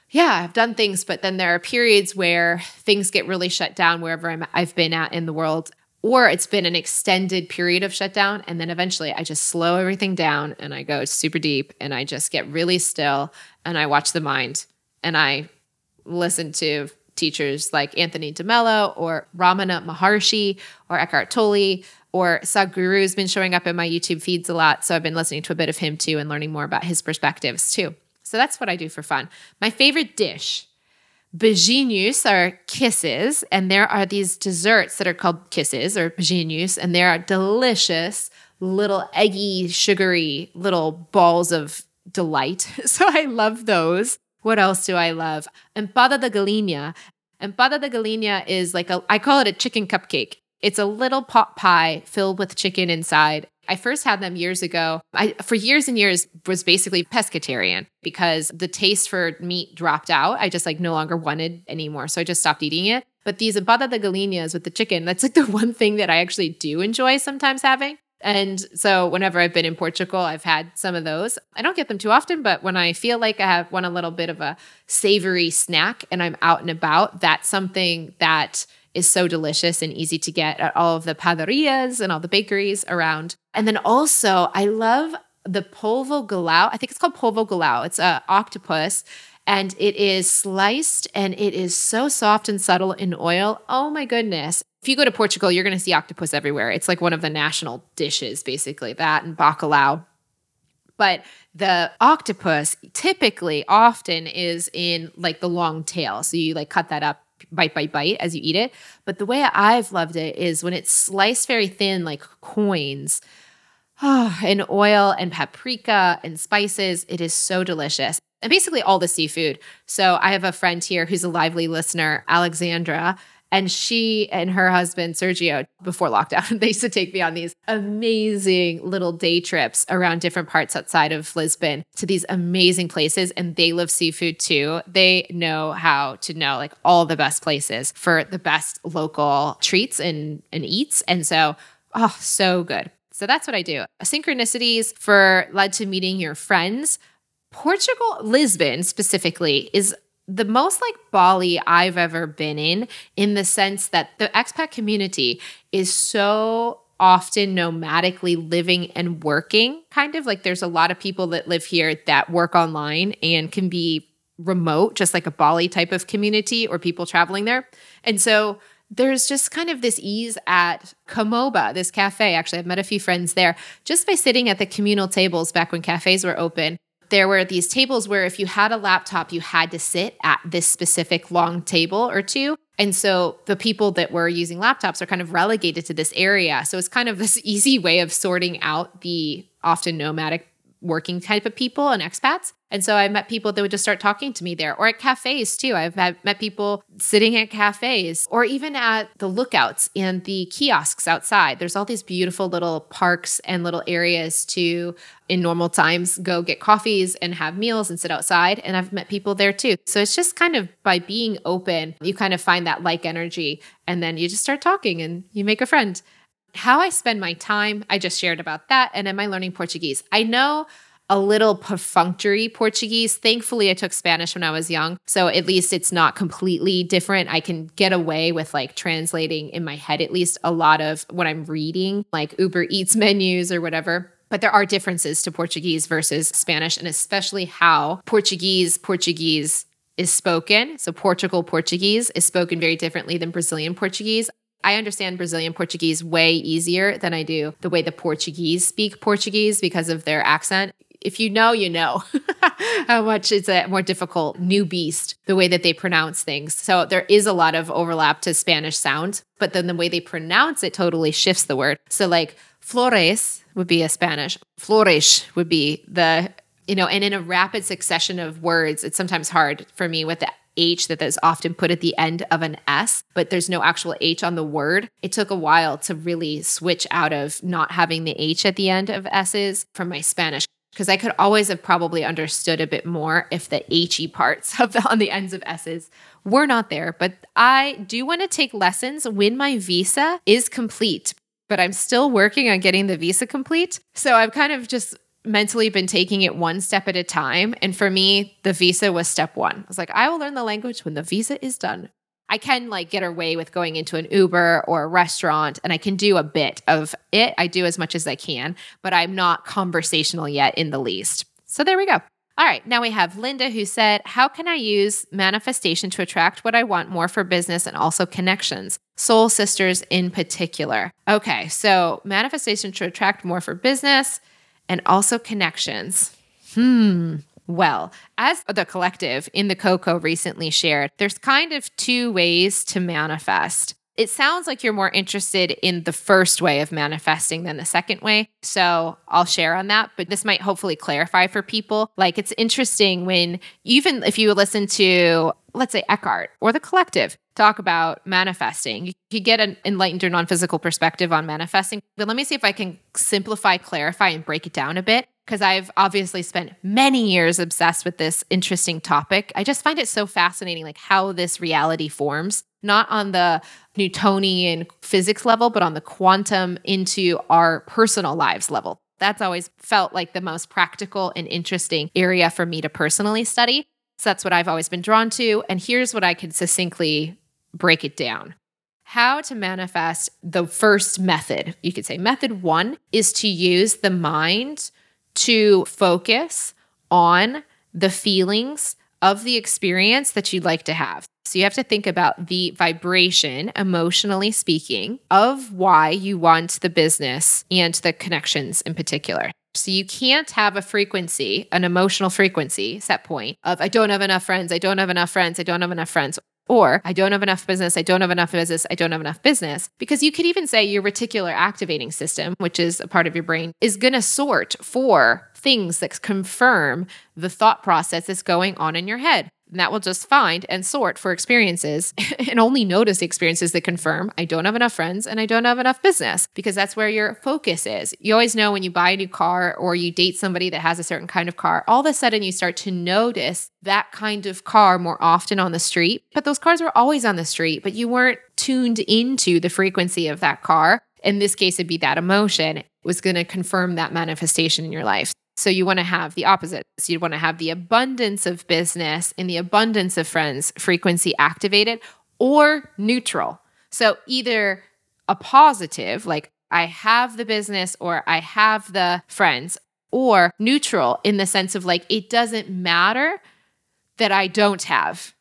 yeah, I've done things, but then there are periods where things get really shut down wherever I've been at in the world, or it's been an extended period of shutdown. And then eventually I just slow everything down and I go super deep and I just get really still and I watch the mind and I listen to teachers like Anthony DeMello or Ramana Maharshi or Eckhart Tolle or Sadhguru's been showing up in my YouTube feeds a lot. So I've been listening to a bit of him too and learning more about his perspectives too. So that's what I do for fun. My favorite dish, beijinhos are kisses, and there are these desserts that are called kisses or beijinhos, and they are delicious little eggy, sugary little balls of delight. So I love those. What else do I love? Empada de galinha. Empada de galinha is I call it a chicken cupcake. It's a little pot pie filled with chicken inside. I first had them years ago. I, for years and years, was basically pescatarian because the taste for meat dropped out. I just like no longer wanted anymore. So I just stopped eating it. But these abada de galinhas with the chicken, that's like the one thing that I actually do enjoy sometimes having. And so whenever I've been in Portugal, I've had some of those. I don't get them too often, but when I feel like I have a little bit of a savory snack and I'm out and about, that's something that is so delicious and easy to get at all of the padarias and all the bakeries around. And then also, I love the polvo galão. I think it's called polvo galão. It's an octopus, and it is sliced, and it is so soft and subtle in oil. Oh my goodness. If you go to Portugal, you're going to see octopus everywhere. It's like one of the national dishes, basically, that and bacalhau. But the octopus typically often is in like the long tail. So you like cut that up bite as you eat it. But the way I've loved it is when it's sliced very thin like coins, and oil and paprika and spices. It is so delicious. And basically all the seafood. So I have a friend here who's a lively listener, Alexandra, and she and her husband, Sergio, before lockdown, they used to take me on these amazing little day trips around different parts outside of Lisbon to these amazing places. And they love seafood too. They know how to know like all the best places for the best local treats and eats. And so, so good. So that's what I do. Synchronicities led to meeting your friends. Portugal, Lisbon specifically, is the most like Bali I've ever been in the sense that the expat community is so often nomadically living and working, kind of like there's a lot of people that live here that work online and can be remote, just like a Bali type of community or people traveling there. And so there's just kind of this ease at Camoba, this cafe. Actually, I've met a few friends there just by sitting at the communal tables back when cafes were open. There were these tables where if you had a laptop, you had to sit at this specific long table or two. And so the people that were using laptops are kind of relegated to this area. So it's kind of this easy way of sorting out the often nomadic working type of people and expats. And so I met people that would just start talking to me there, or at cafes too. I've met people sitting at cafes or even at the lookouts and the kiosks outside. There's all these beautiful little parks and little areas to, in normal times, go get coffees and have meals and sit outside. And I've met people there too. So it's just kind of by being open, you kind of find that like energy and then you just start talking and you make a friend. How I spend my time, I just shared about that. And am I learning Portuguese? I know a little perfunctory Portuguese. Thankfully, I took Spanish when I was young. So at least it's not completely different. I can get away with like translating in my head, at least a lot of what I'm reading, like Uber Eats menus or whatever. But there are differences to Portuguese versus Spanish, and especially how Portuguese is spoken. So Portugal Portuguese is spoken very differently than Brazilian Portuguese. I understand Brazilian Portuguese way easier than I do the way the Portuguese speak Portuguese because of their accent. If you know, you know how much it's a more difficult new beast, the way that they pronounce things. So there is a lot of overlap to Spanish sounds, but then the way they pronounce it totally shifts the word. So like flores would be a Spanish, flores would be the, and in a rapid succession of words, it's sometimes hard for me with the H that is often put at the end of an S, but there's no actual H on the word. It took a while to really switch out of not having the H at the end of S's from my Spanish, because I could always have probably understood a bit more if the H-y parts on the ends of S's were not there. But I do want to take lessons when my visa is complete, but I'm still working on getting the visa complete. So I've kind of just mentally been taking it one step at a time. And for me, the visa was step one. I was like, I will learn the language when the visa is done. I can like get away with going into an Uber or a restaurant and I can do a bit of it. I do as much as I can, but I'm not conversational yet in the least. So there we go. All right. Now we have Linda who said, how can I use manifestation to attract what I want more for business and also connections? Soul sisters in particular. Okay. So manifestation to attract more for business and also connections. Well, as the collective in the Coco recently shared, there's kind of two ways to manifest. It sounds like you're more interested in the first way of manifesting than the second way. So I'll share on that, but this might hopefully clarify for people. Like it's interesting when, even if you listen to let's say Eckhart or the collective talk about manifesting. You get an enlightened or non-physical perspective on manifesting. But let me see if I can simplify, clarify, and break it down a bit, because I've obviously spent many years obsessed with this interesting topic. I just find it so fascinating, like how this reality forms, not on the Newtonian physics level, but on the quantum into our personal lives level. That's always felt like the most practical and interesting area for me to personally study. So that's what I've always been drawn to. And here's what I can succinctly break it down. How to manifest the first method, you could say method one, is to use the mind to focus on the feelings of the experience that you'd like to have. So you have to think about the vibration, emotionally speaking, of why you want the business and the connections in particular. So you can't have a frequency, an emotional frequency set point of, I don't have enough friends, I don't have enough friends, I don't have enough friends, or I don't have enough business, I don't have enough business, I don't have enough business. Because you could even say your reticular activating system, which is a part of your brain, is going to sort for things that confirm the thought process that's going on in your head. And that will just find and sort for experiences and only notice the experiences that confirm I don't have enough friends and I don't have enough business, because that's where your focus is. You always know when you buy a new car or you date somebody that has a certain kind of car, all of a sudden you start to notice that kind of car more often on the street. But those cars were always on the street, but you weren't tuned into the frequency of that car. In this case, it'd be that emotion was going to confirm that manifestation in your life. So you want to have the opposite. So you want to have the abundance of business and the abundance of friends frequency activated, or neutral. So either a positive, like I have the business or I have the friends, or neutral in the sense of like, it doesn't matter that I don't have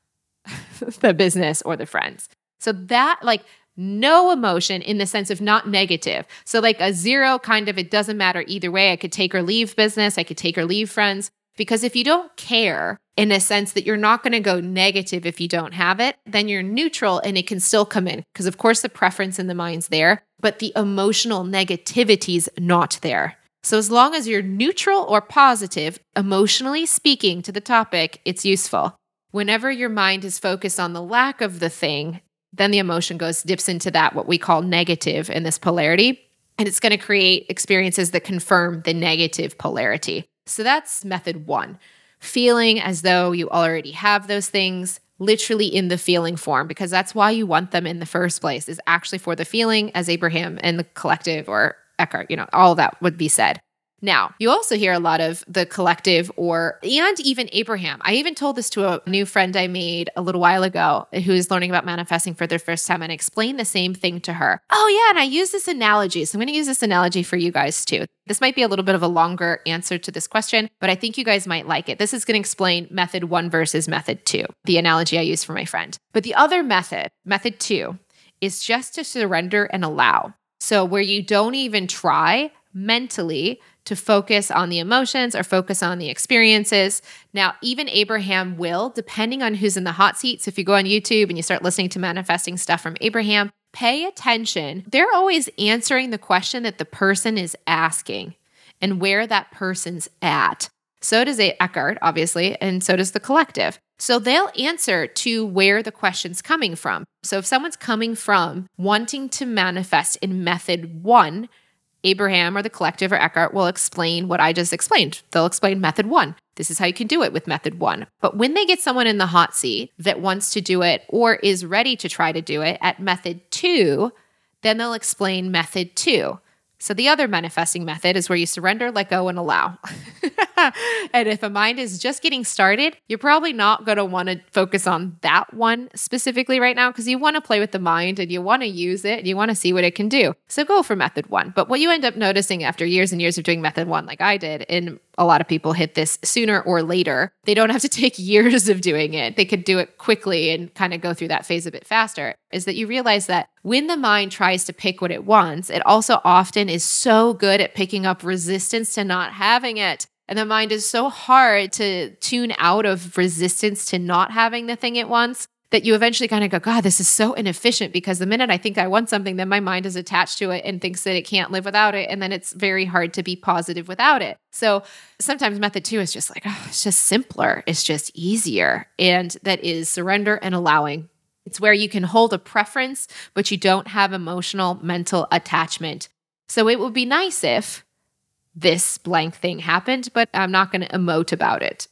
the business or the friends. So that like no emotion in the sense of not negative. So like a zero kind of, it doesn't matter either way. I could take or leave business. I could take or leave friends. Because if you don't care in a sense that you're not going to go negative if you don't have it, then you're neutral and it can still come in. Because of course the preference in the mind's there, but the emotional negativity's not there. So as long as you're neutral or positive, emotionally speaking to the topic, it's useful. Whenever your mind is focused on the lack of the thing, then the emotion dips into that, what we call negative in this polarity, and it's going to create experiences that confirm the negative polarity. So that's method one, feeling as though you already have those things, literally in the feeling form, because that's why you want them in the first place, is actually for the feeling, as Abraham and the collective or Eckhart, all that would be said. Now, you also hear a lot of the collective and even Abraham. I even told this to a new friend I made a little while ago who is learning about manifesting for the first time, and explained the same thing to her. Oh yeah, and I use this analogy. So I'm going to use this analogy for you guys too. This might be a little bit of a longer answer to this question, but I think you guys might like it. This is going to explain method one versus method two, the analogy I use for my friend. But the other method, method two, is just to surrender and allow. So where you don't even try mentally to focus on the emotions or focus on the experiences. Now, even Abraham will, depending on who's in the hot seat. So if you go on YouTube and you start listening to manifesting stuff from Abraham, pay attention. They're always answering the question that the person is asking and where that person's at. So does Eckhart, obviously, and so does the collective. So they'll answer to where the question's coming from. So if someone's coming from wanting to manifest in method one, Abraham or the collective or Eckhart will explain what I just explained. They'll explain method one. This is how you can do it with method one. But when they get someone in the hot seat that wants to do it or is ready to try to do it at method two, then they'll explain method two. So the other manifesting method is where you surrender, let go, and allow. And if a mind is just getting started, you're probably not going to want to focus on that one specifically right now, because you want to play with the mind and you want to use it and you want to see what it can do. So go for method one. But what you end up noticing after years and years of doing method one, like I did, and a lot of people hit this sooner or later, they don't have to take years of doing it. They could do it quickly and kind of go through that phase a bit faster, is that you realize that when the mind tries to pick what it wants, it also often is so good at picking up resistance to not having it. And the mind is so hard to tune out of resistance to not having the thing it wants that you eventually kind of go, God, this is so inefficient, because the minute I think I want something, then my mind is attached to it and thinks that it can't live without it. And then it's very hard to be positive without it. So sometimes method two is just like, oh, it's just simpler. It's just easier. And that is surrender and allowing. It's where you can hold a preference, but you don't have emotional, mental attachment. So it would be nice if this blank thing happened, but I'm not going to emote about it.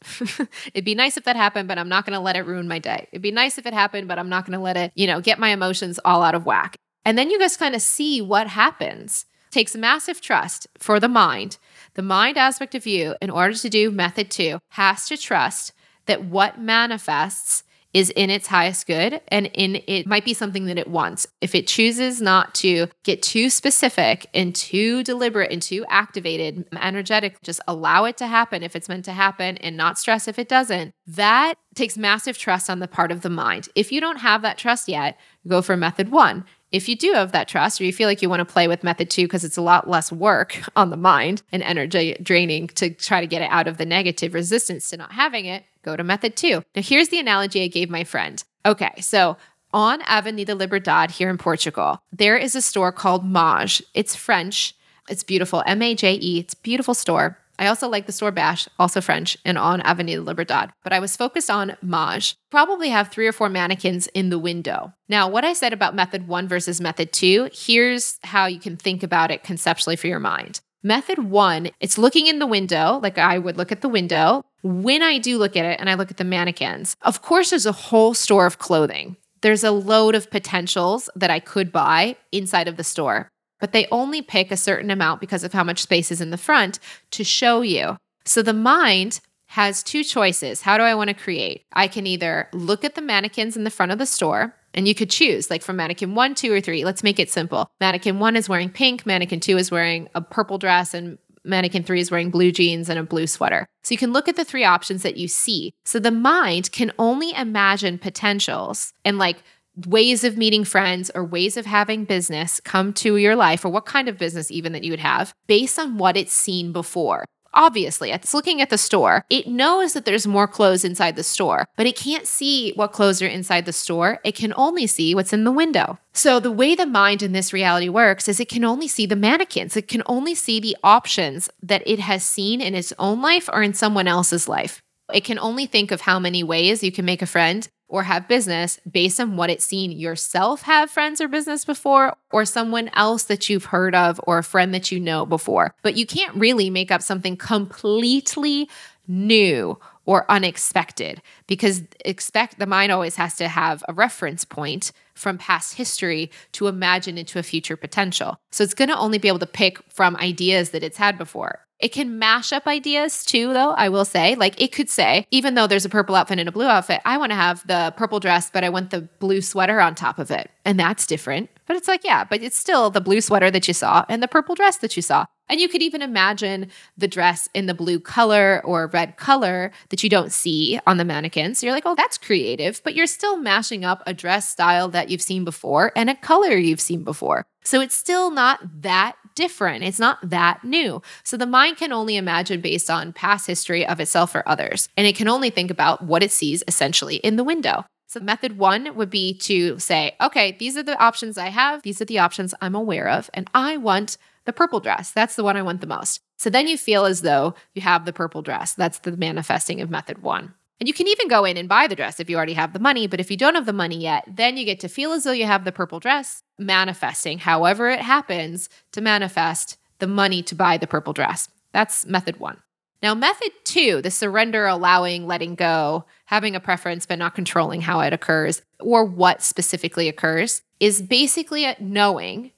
It'd be nice if that happened, but I'm not going to let it ruin my day. It'd be nice if it happened, but I'm not going to let it, get my emotions all out of whack. And then you just kind of see what happens. It takes massive trust for the mind aspect of you, in order to do method two, has to trust that what manifests is in its highest good, and in it might be something that it wants. If it chooses not to get too specific and too deliberate and too activated, energetic, just allow it to happen if it's meant to happen and not stress if it doesn't. That takes massive trust on the part of the mind. If you don't have that trust yet, go for method one. If you do have that trust, or you feel like you want to play with method two because it's a lot less work on the mind and energy draining to try to get it out of the negative resistance to not having it, go to method two. Now, here's the analogy I gave my friend. Okay, so on Avenida Liberdade here in Portugal, there is a store called Mage. It's French. It's beautiful. M-A-J-E. It's a beautiful store. I also like the store Bash, also French, and on Avenida Liberdade. But I was focused on Mage. Probably have 3 or 4 mannequins in the window. Now, what I said about method one versus method two, here's how you can think about it conceptually for your mind. Method one, it's looking in the window, like I would look at the window. When I do look at it and I look at the mannequins, of course, there's a whole store of clothing. There's a load of potentials that I could buy inside of the store, but they only pick a certain amount because of how much space is in the front to show you. So the mind has 2 choices. How do I want to create? I can either look at the mannequins in the front of the store, and you could choose like from mannequin 1, 2, or 3. Let's make it simple. Mannequin 1 is wearing pink, mannequin 2 is wearing a purple dress, and mannequin 3 is wearing blue jeans and a blue sweater. So you can look at the 3 options that you see. So the mind can only imagine potentials and like ways of meeting friends or ways of having business come to your life, or what kind of business even that you would have, based on what it's seen before. Obviously, it's looking at the store. It knows that there's more clothes inside the store, but it can't see what clothes are inside the store. It can only see what's in the window. So the way the mind in this reality works is it can only see the mannequins. It can only see the options that it has seen in its own life or in someone else's life. It can only think of how many ways you can make a friend or have business based on what it's seen yourself have friends or business before, or someone else that you've heard of, or a friend that you know before. But you can't really make up something completely new or unexpected, because the mind always has to have a reference point from past history to imagine into a future potential. So it's going to only be able to pick from ideas that it's had before. It can mash up ideas too, though, I will say. Like it could say, even though there's a purple outfit and a blue outfit, I want to have the purple dress, but I want the blue sweater on top of it. And that's different. But it's like, yeah, but it's still the blue sweater that you saw and the purple dress that you saw. And you could even imagine the dress in the blue color or red color that you don't see on the mannequins. So you're like, oh, that's creative, but you're still mashing up a dress style that you've seen before and a color you've seen before. So it's still not that different. It's not that new. So the mind can only imagine based on past history of itself or others. And it can only think about what it sees essentially in the window. So method one would be to say, okay, these are the options I have. These are the options I'm aware of. And I want the purple dress. That's the one I want the most. So then you feel as though you have the purple dress. That's the manifesting of method one. And you can even go in and buy the dress if you already have the money. But if you don't have the money yet, then you get to feel as though you have the purple dress, manifesting, however it happens, to manifest the money to buy the purple dress. That's method one. Now, method two, the surrender, allowing, letting go, having a preference, but not controlling how it occurs or what specifically occurs, is basically knowing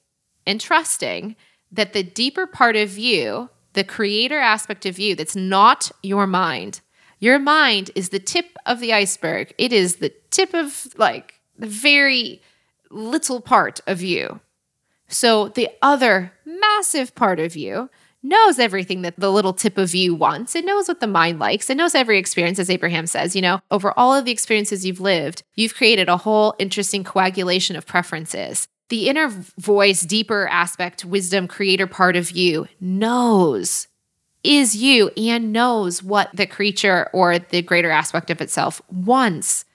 and trusting that the deeper part of you, the creator aspect of you, that's not your mind. Your mind is the tip of the iceberg. It is the tip of like the very little part of you. So the other massive part of you knows everything that the little tip of you wants. It knows what the mind likes. It knows every experience, as Abraham says, over all of the experiences you've lived, you've created a whole interesting coagulation of preferences. The inner voice, deeper aspect, wisdom, creator part of you knows, is you, and knows what the creature or the greater aspect of itself wants.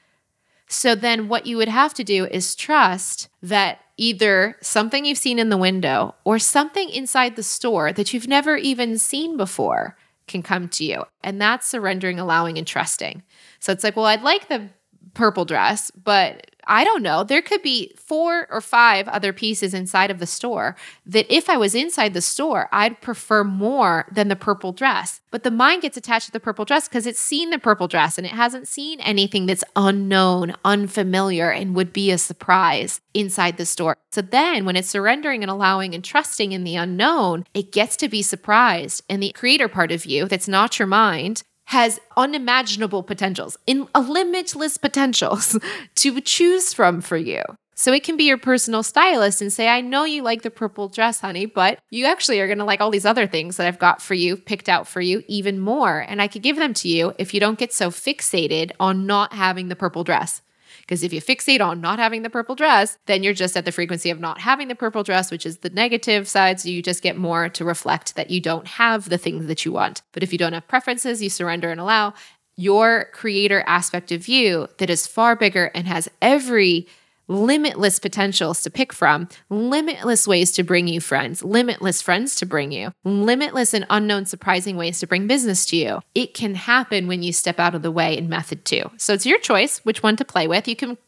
So then what you would have to do is trust that either something you've seen in the window or something inside the store that you've never even seen before can come to you. And that's surrendering, allowing, and trusting. So it's like, well, I'd like the purple dress, but I don't know. There could be 4 or 5 other pieces inside of the store that if I was inside the store, I'd prefer more than the purple dress. But the mind gets attached to the purple dress because it's seen the purple dress and it hasn't seen anything that's unknown, unfamiliar, and would be a surprise inside the store. So then when it's surrendering and allowing and trusting in the unknown, it gets to be surprised. And the creator part of you that's not your mind has unimaginable potentials, in a limitless potentials to choose from for you. So it can be your personal stylist and say, I know you like the purple dress, honey, but you actually are going to like all these other things that I've got for you, picked out for you even more. And I could give them to you if you don't get so fixated on not having the purple dress. Because if you fixate on not having the purple dress, then you're just at the frequency of not having the purple dress, which is the negative side. So you just get more to reflect that you don't have the things that you want. But if you don't have preferences, you surrender and allow your creator aspect of you that is far bigger and has every limitless potentials to pick from, limitless ways to bring you friends to bring you, limitless and unknown surprising ways to bring business to you. It can happen when you step out of the way in method 2. So it's your choice which one to play with. You can,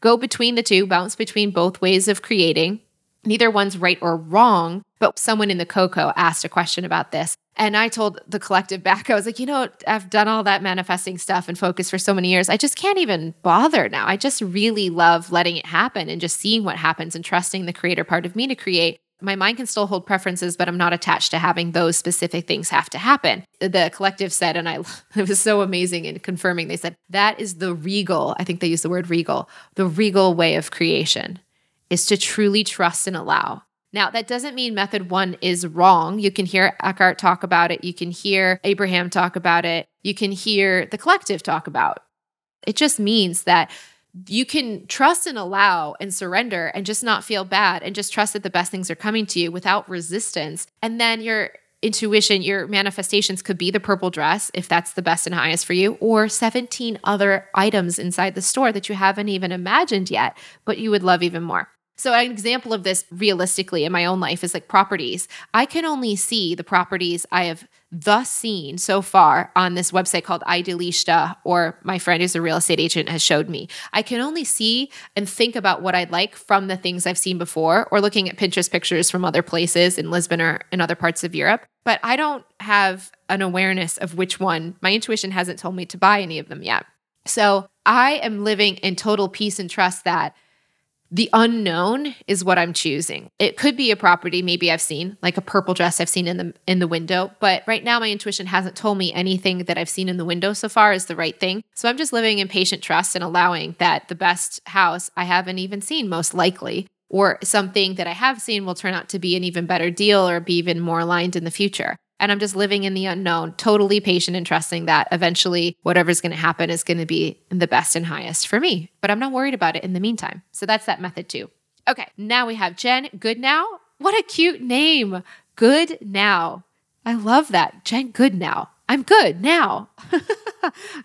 go between the two, bounce between both ways of creating. Neither one's right or wrong, but someone in the Coco asked a question about this. And I told the collective back, I was like, I've done all that manifesting stuff and focus for so many years. I just can't even bother now. I just really love letting it happen and just seeing what happens and trusting the creator part of me to create. My mind can still hold preferences, but I'm not attached to having those specific things have to happen. The collective said, and it was so amazing and confirming, they said, that is the regal, I think they used the word regal, the regal way of creation is to truly trust and allow. Now, that doesn't mean method 1 is wrong. You can hear Eckhart talk about it. You can hear Abraham talk about it. You can hear the collective talk about it. It just means that you can trust and allow and surrender and just not feel bad and just trust that the best things are coming to you without resistance. And then your intuition, your manifestations could be the purple dress, if that's the best and highest for you, or 17 other items inside the store that you haven't even imagined yet, but you would love even more. So an example of this realistically in my own life is like properties. I can only see the properties I have thus seen so far on this website called Idealista, or my friend who's a real estate agent has showed me. I can only see and think about what I'd like from the things I've seen before, or looking at Pinterest pictures from other places in Lisbon or in other parts of Europe. But I don't have an awareness of which one. My intuition hasn't told me to buy any of them yet. So I am living in total peace and trust that the unknown is what I'm choosing. It could be a property maybe I've seen, like a purple dress I've seen in the window, but right now my intuition hasn't told me anything that I've seen in the window so far is the right thing. So I'm just living in patient trust and allowing that the best house I haven't even seen most likely, or something that I have seen will turn out to be an even better deal or be even more aligned in the future. And I'm just living in the unknown, totally patient and trusting that eventually whatever's going to happen is going to be the best and highest for me. But I'm not worried about it in the meantime. So that's that method 2. Okay, now we have Jen Goodnow. What a cute name. Goodnow. I love that. Jen Goodnow. I'm good now.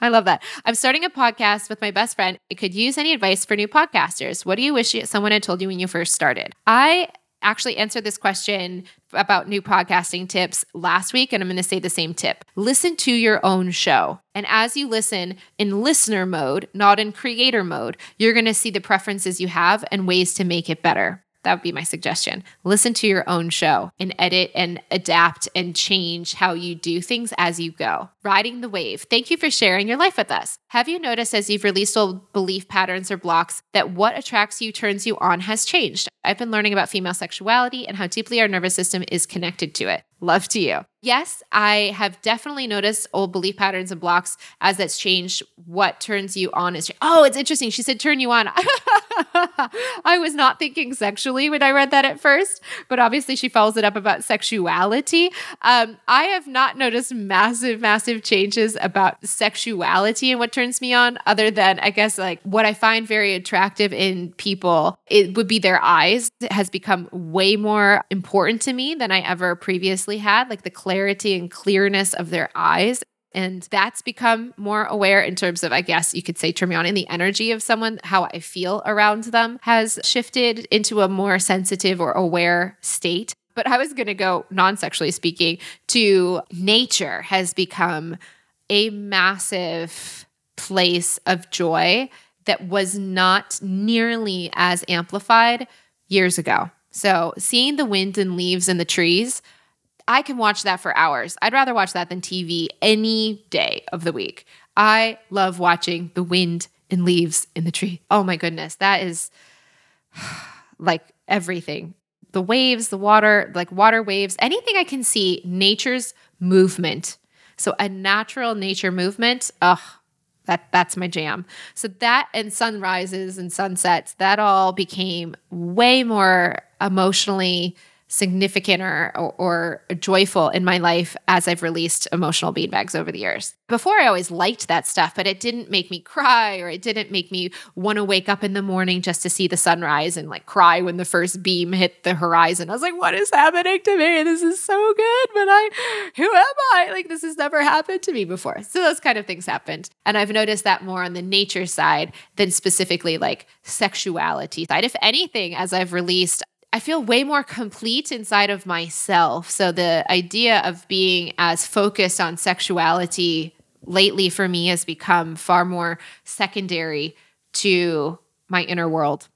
I love that. I'm starting a podcast with my best friend. It could use any advice for new podcasters. What do you wish someone had told you when you first started? I actually answered this question about new podcasting tips last week, and I'm going to say the same tip. Listen to your own show. And as you listen in listener mode, not in creator mode, you're going to see the preferences you have and ways to make it better. That would be my suggestion. Listen to your own show and edit and adapt and change how you do things as you go. Riding the wave. Thank you for sharing your life with us. Have you noticed as you've released old belief patterns or blocks that what attracts you, turns you on has changed? I've been learning about female sexuality and how deeply our nervous system is connected to it. Love to you. Yes, I have definitely noticed old belief patterns and blocks as that's changed. What turns you on is, oh, it's interesting. She said, turn you on. I was not thinking sexually when I read that at first, but obviously she follows it up about sexuality. I have not noticed massive changes about sexuality and what turns me on, other than I guess like what I find very attractive in people, it would be their eyes. It has become way more important to me than I ever previously had, like the clarity and clearness of their eyes. And that's become more aware in terms of, I guess you could say, Trimion, and the energy of someone, how I feel around them has shifted into a more sensitive or aware state. But I was going to go non-sexually speaking to nature has become a massive place of joy that was not nearly as amplified years ago. So seeing the wind and leaves and the trees, I can watch that for hours. I'd rather watch that than TV any day of the week. I love watching the wind and leaves in the tree. Oh my goodness. That is like everything. The waves, the water, like water waves, anything I can see, nature's movement. So a natural nature movement, that's my jam. So that and sunrises and sunsets, that all became way more emotionally significant or joyful in my life as I've released emotional beanbags over the years. Before, I always liked that stuff, but it didn't make me cry, or it didn't make me want to wake up in the morning just to see the sunrise and like cry when the first beam hit the horizon. I was like, what is happening to me? This is so good, but who am I? Like, this has never happened to me before. So those kind of things happened. And I've noticed that more on the nature side than specifically like sexuality side. If anything, as I've released, I feel way more complete inside of myself. So the idea of being as focused on sexuality lately for me has become far more secondary to my inner world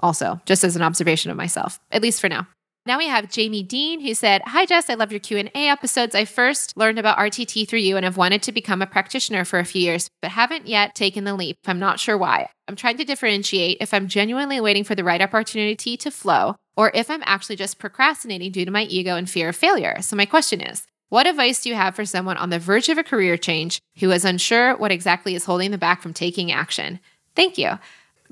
also, just as an observation of myself, at least for now. Now we have Jamie Dean who said, "Hi Jess, I love your Q&A episodes. I first learned about RTT through you and have wanted to become a practitioner for a few years, but haven't yet taken the leap. I'm not sure why. I'm trying to differentiate if I'm genuinely waiting for the right opportunity to flow or if I'm actually just procrastinating due to my ego and fear of failure. So my question is, what advice do you have for someone on the verge of a career change who is unsure what exactly is holding them back from taking action? Thank you."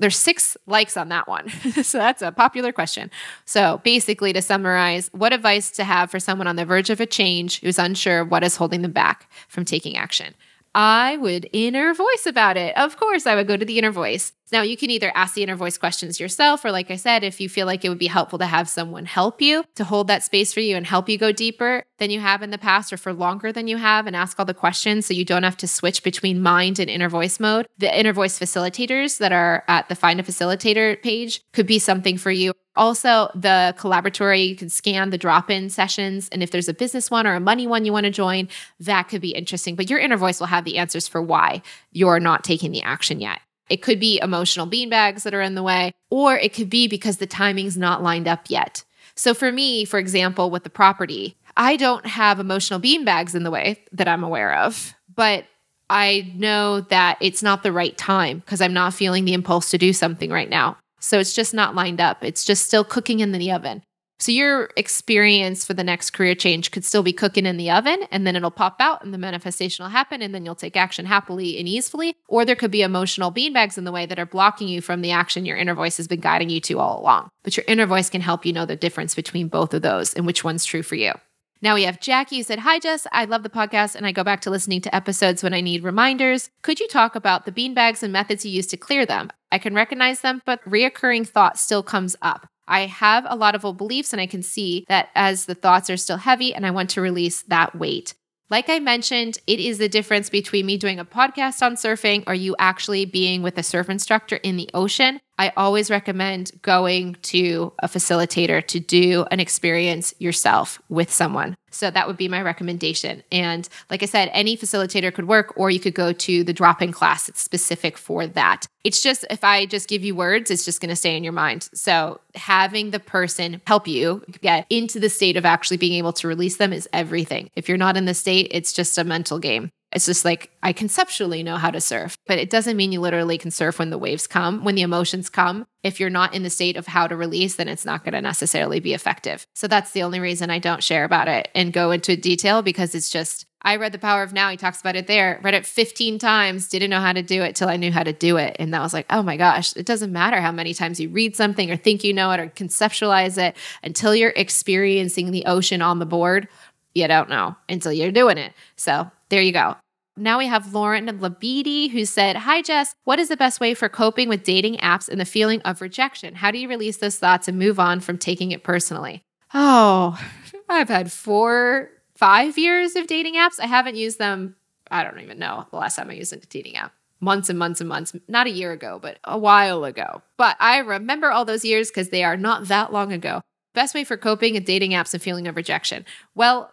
There's 6 likes on that one. So that's a popular question. So basically, to summarize, what advice to have for someone on the verge of a change who's unsure what is holding them back from taking action? I would inner voice about it. Of course, I would go to the inner voice. Now, you can either ask the inner voice questions yourself, or like I said, if you feel like it would be helpful to have someone help you, to hold that space for you and help you go deeper than you have in the past or for longer than you have and ask all the questions so you don't have to switch between mind and inner voice mode. The inner voice facilitators that are at the Find a Facilitator page could be something for you. Also, the Collaboratory, you can scan the drop-in sessions. And if there's a business one or a money one you want to join, that could be interesting. But your inner voice will have the answers for why you're not taking the action yet. It could be emotional beanbags that are in the way, or it could be because the timing's not lined up yet. So for me, for example, with the property, I don't have emotional beanbags in the way that I'm aware of, but I know that it's not the right time because I'm not feeling the impulse to do something right now. So it's just not lined up. It's just still cooking in the oven. So your experience for the next career change could still be cooking in the oven, and then it'll pop out and the manifestation will happen, and then you'll take action happily and easily. Or there could be emotional beanbags in the way that are blocking you from the action your inner voice has been guiding you to all along. But your inner voice can help you know the difference between both of those and which one's true for you. Now we have Jackie who said, "Hi Jess, I love the podcast and I go back to listening to episodes when I need reminders. Could you talk about the beanbags and methods you use to clear them? I can recognize them, but reoccurring thought still comes up. I have a lot of old beliefs and I can see that as the thoughts are still heavy and I want to release that weight. Like I mentioned, it is the difference between me doing a podcast on surfing or you actually being with a surf instructor in the ocean. I always recommend going to a facilitator to do an experience yourself with someone." So that would be my recommendation. And like I said, any facilitator could work, or you could go to the drop-in class that's specific for that. It's just, if I just give you words, it's just going to stay in your mind. So having the person help you get into the state of actually being able to release them is everything. If you're not in the state, it's just a mental game. It's just like, I conceptually know how to surf, but it doesn't mean you literally can surf when the waves come, when the emotions come. If you're not in the state of how to release, then it's not going to necessarily be effective. So that's the only reason I don't share about it and go into detail, because it's just, I read The Power of Now. He talks about it there. Read it 15 times, didn't know how to do it till I knew how to do it. And that was like, oh my gosh, it doesn't matter how many times you read something or think you know it or conceptualize it until you're experiencing the ocean on the board. You don't know until you're doing it. So there you go. Now we have Lauren Labidi who said, "Hi Jess, what is the best way for coping with dating apps and the feeling of rejection? How do you release those thoughts and move on from taking it personally?" Oh, I've had 4, 5 years of dating apps. I haven't used them I don't even know the last time I used a dating app. Months and months and months, not a year ago, but a while ago. But I remember all those years because they are not that long ago. Best way for coping with dating apps and feeling of rejection. Well,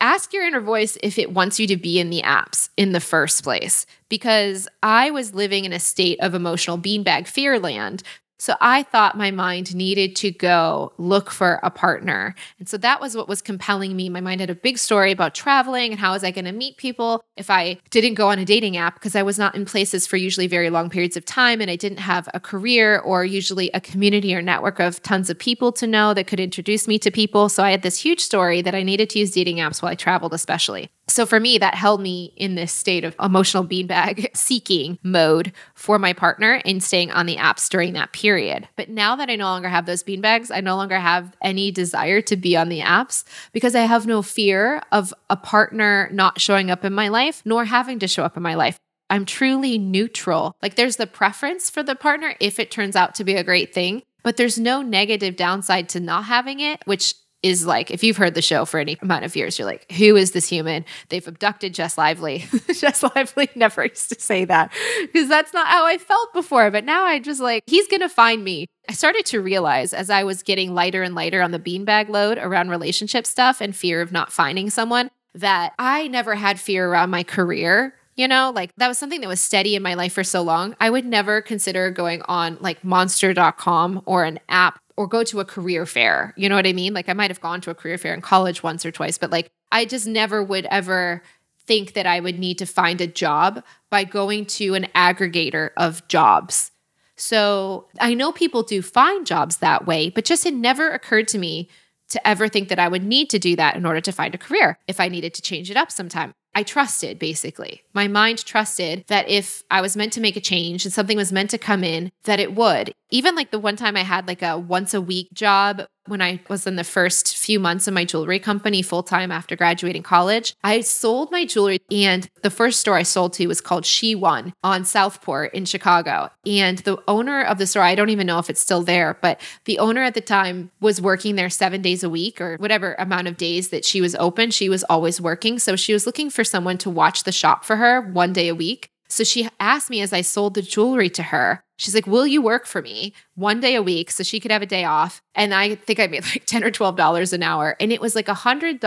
ask your inner voice if it wants you to be in the apps in the first place, because I was living in a state of emotional beanbag fear land. So I thought my mind needed to go look for a partner. And so that was what was compelling me. My mind had a big story about traveling and how was I going to meet people if I didn't go on a dating app, because I was not in places for usually very long periods of time and I didn't have a career or usually a community or network of tons of people to know that could introduce me to people. So I had this huge story that I needed to use dating apps while I traveled especially. So for me, that held me in this state of emotional beanbag seeking mode for my partner and staying on the apps during that period. But now that I no longer have those beanbags, I no longer have any desire to be on the apps because I have no fear of a partner not showing up in my life, nor having to show up in my life. I'm truly neutral. Like, there's the preference for the partner if it turns out to be a great thing, but there's no negative downside to not having it, which is like, if you've heard the show for any amount of years, you're like, who is this human? They've abducted Jess Lively. Jess Lively never used to say that because that's not how I felt before. But now I just like, he's going to find me. I started to realize as I was getting lighter and lighter on the beanbag load around relationship stuff and fear of not finding someone, that I never had fear around my career. You know, like that was something that was steady in my life for so long. I would never consider going on like Monster.com or an app or go to a career fair. You know what I mean? Like I might have gone to a career fair in college once or twice, but like I just never would ever think that I would need to find a job by going to an aggregator of jobs. So I know people do find jobs that way, but just it never occurred to me to ever think that I would need to do that in order to find a career if I needed to change it up sometime. I trusted, basically. My mind trusted that if I was meant to make a change and something was meant to come in, that it would. Even like the one time I had like a once a week job when I was in the first few months of my jewelry company full-time after graduating college, I sold my jewelry and the first store I sold to was called She One on Southport in Chicago. And the owner of the store, I don't even know if it's still there, but the owner at the time was working there 7 days a week or whatever amount of days that she was open. She was always working. So she was looking for someone to watch the shop for her 1 day a week. So she asked me as I sold the jewelry to her, she's like, will you work for me 1 day a week so she could have a day off? And I think I made like $10 or $12 an hour. And it was like $100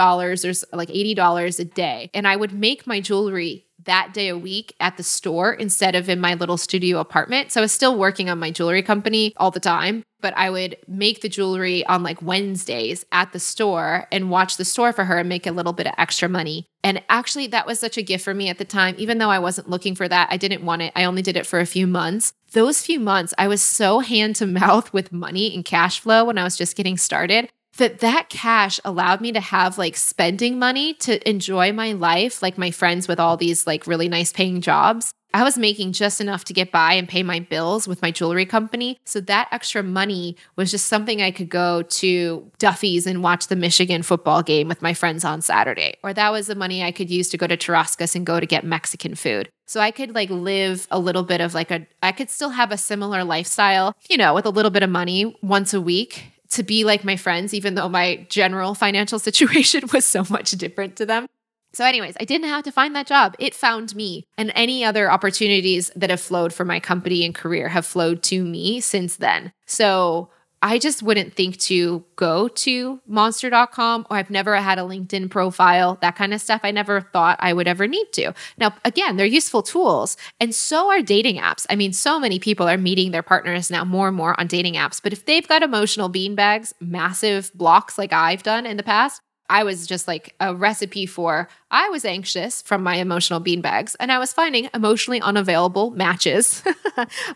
or like $80 a day. And I would make my jewelry that day a week at the store instead of in my little studio apartment. So I was still working on my jewelry company all the time, but I would make the jewelry on like Wednesdays at the store and watch the store for her and make a little bit of extra money. And actually that was such a gift for me at the time, even though I wasn't looking for that. I didn't want it. I only did it for a few months. Those few months, I was so hand to mouth with money and cash flow when I was just getting started, that cash allowed me to have like spending money to enjoy my life, like my friends with all these like really nice paying jobs. I was making just enough to get by and pay my bills with my jewelry company. So that extra money was just something I could go to Duffy's and watch the Michigan football game with my friends on Saturday. Or that was the money I could use to go to Churrascos and go to get Mexican food. So I could like live a little bit of like I could still have a similar lifestyle, you know, with a little bit of money once a week to be like my friends, even though my general financial situation was so much different to them. So anyways, I didn't have to find that job. It found me. And any other opportunities that have flowed for my company and career have flowed to me since then. So I just wouldn't think to go to Monster.com, or I've never had a LinkedIn profile, that kind of stuff. I never thought I would ever need to. Now, again, they're useful tools, and so are dating apps. I mean, so many people are meeting their partners now more and more on dating apps. But if they've got emotional beanbags, massive blocks like I've done in the past, I was just like a recipe for, I was anxious from my emotional beanbags and I was finding emotionally unavailable matches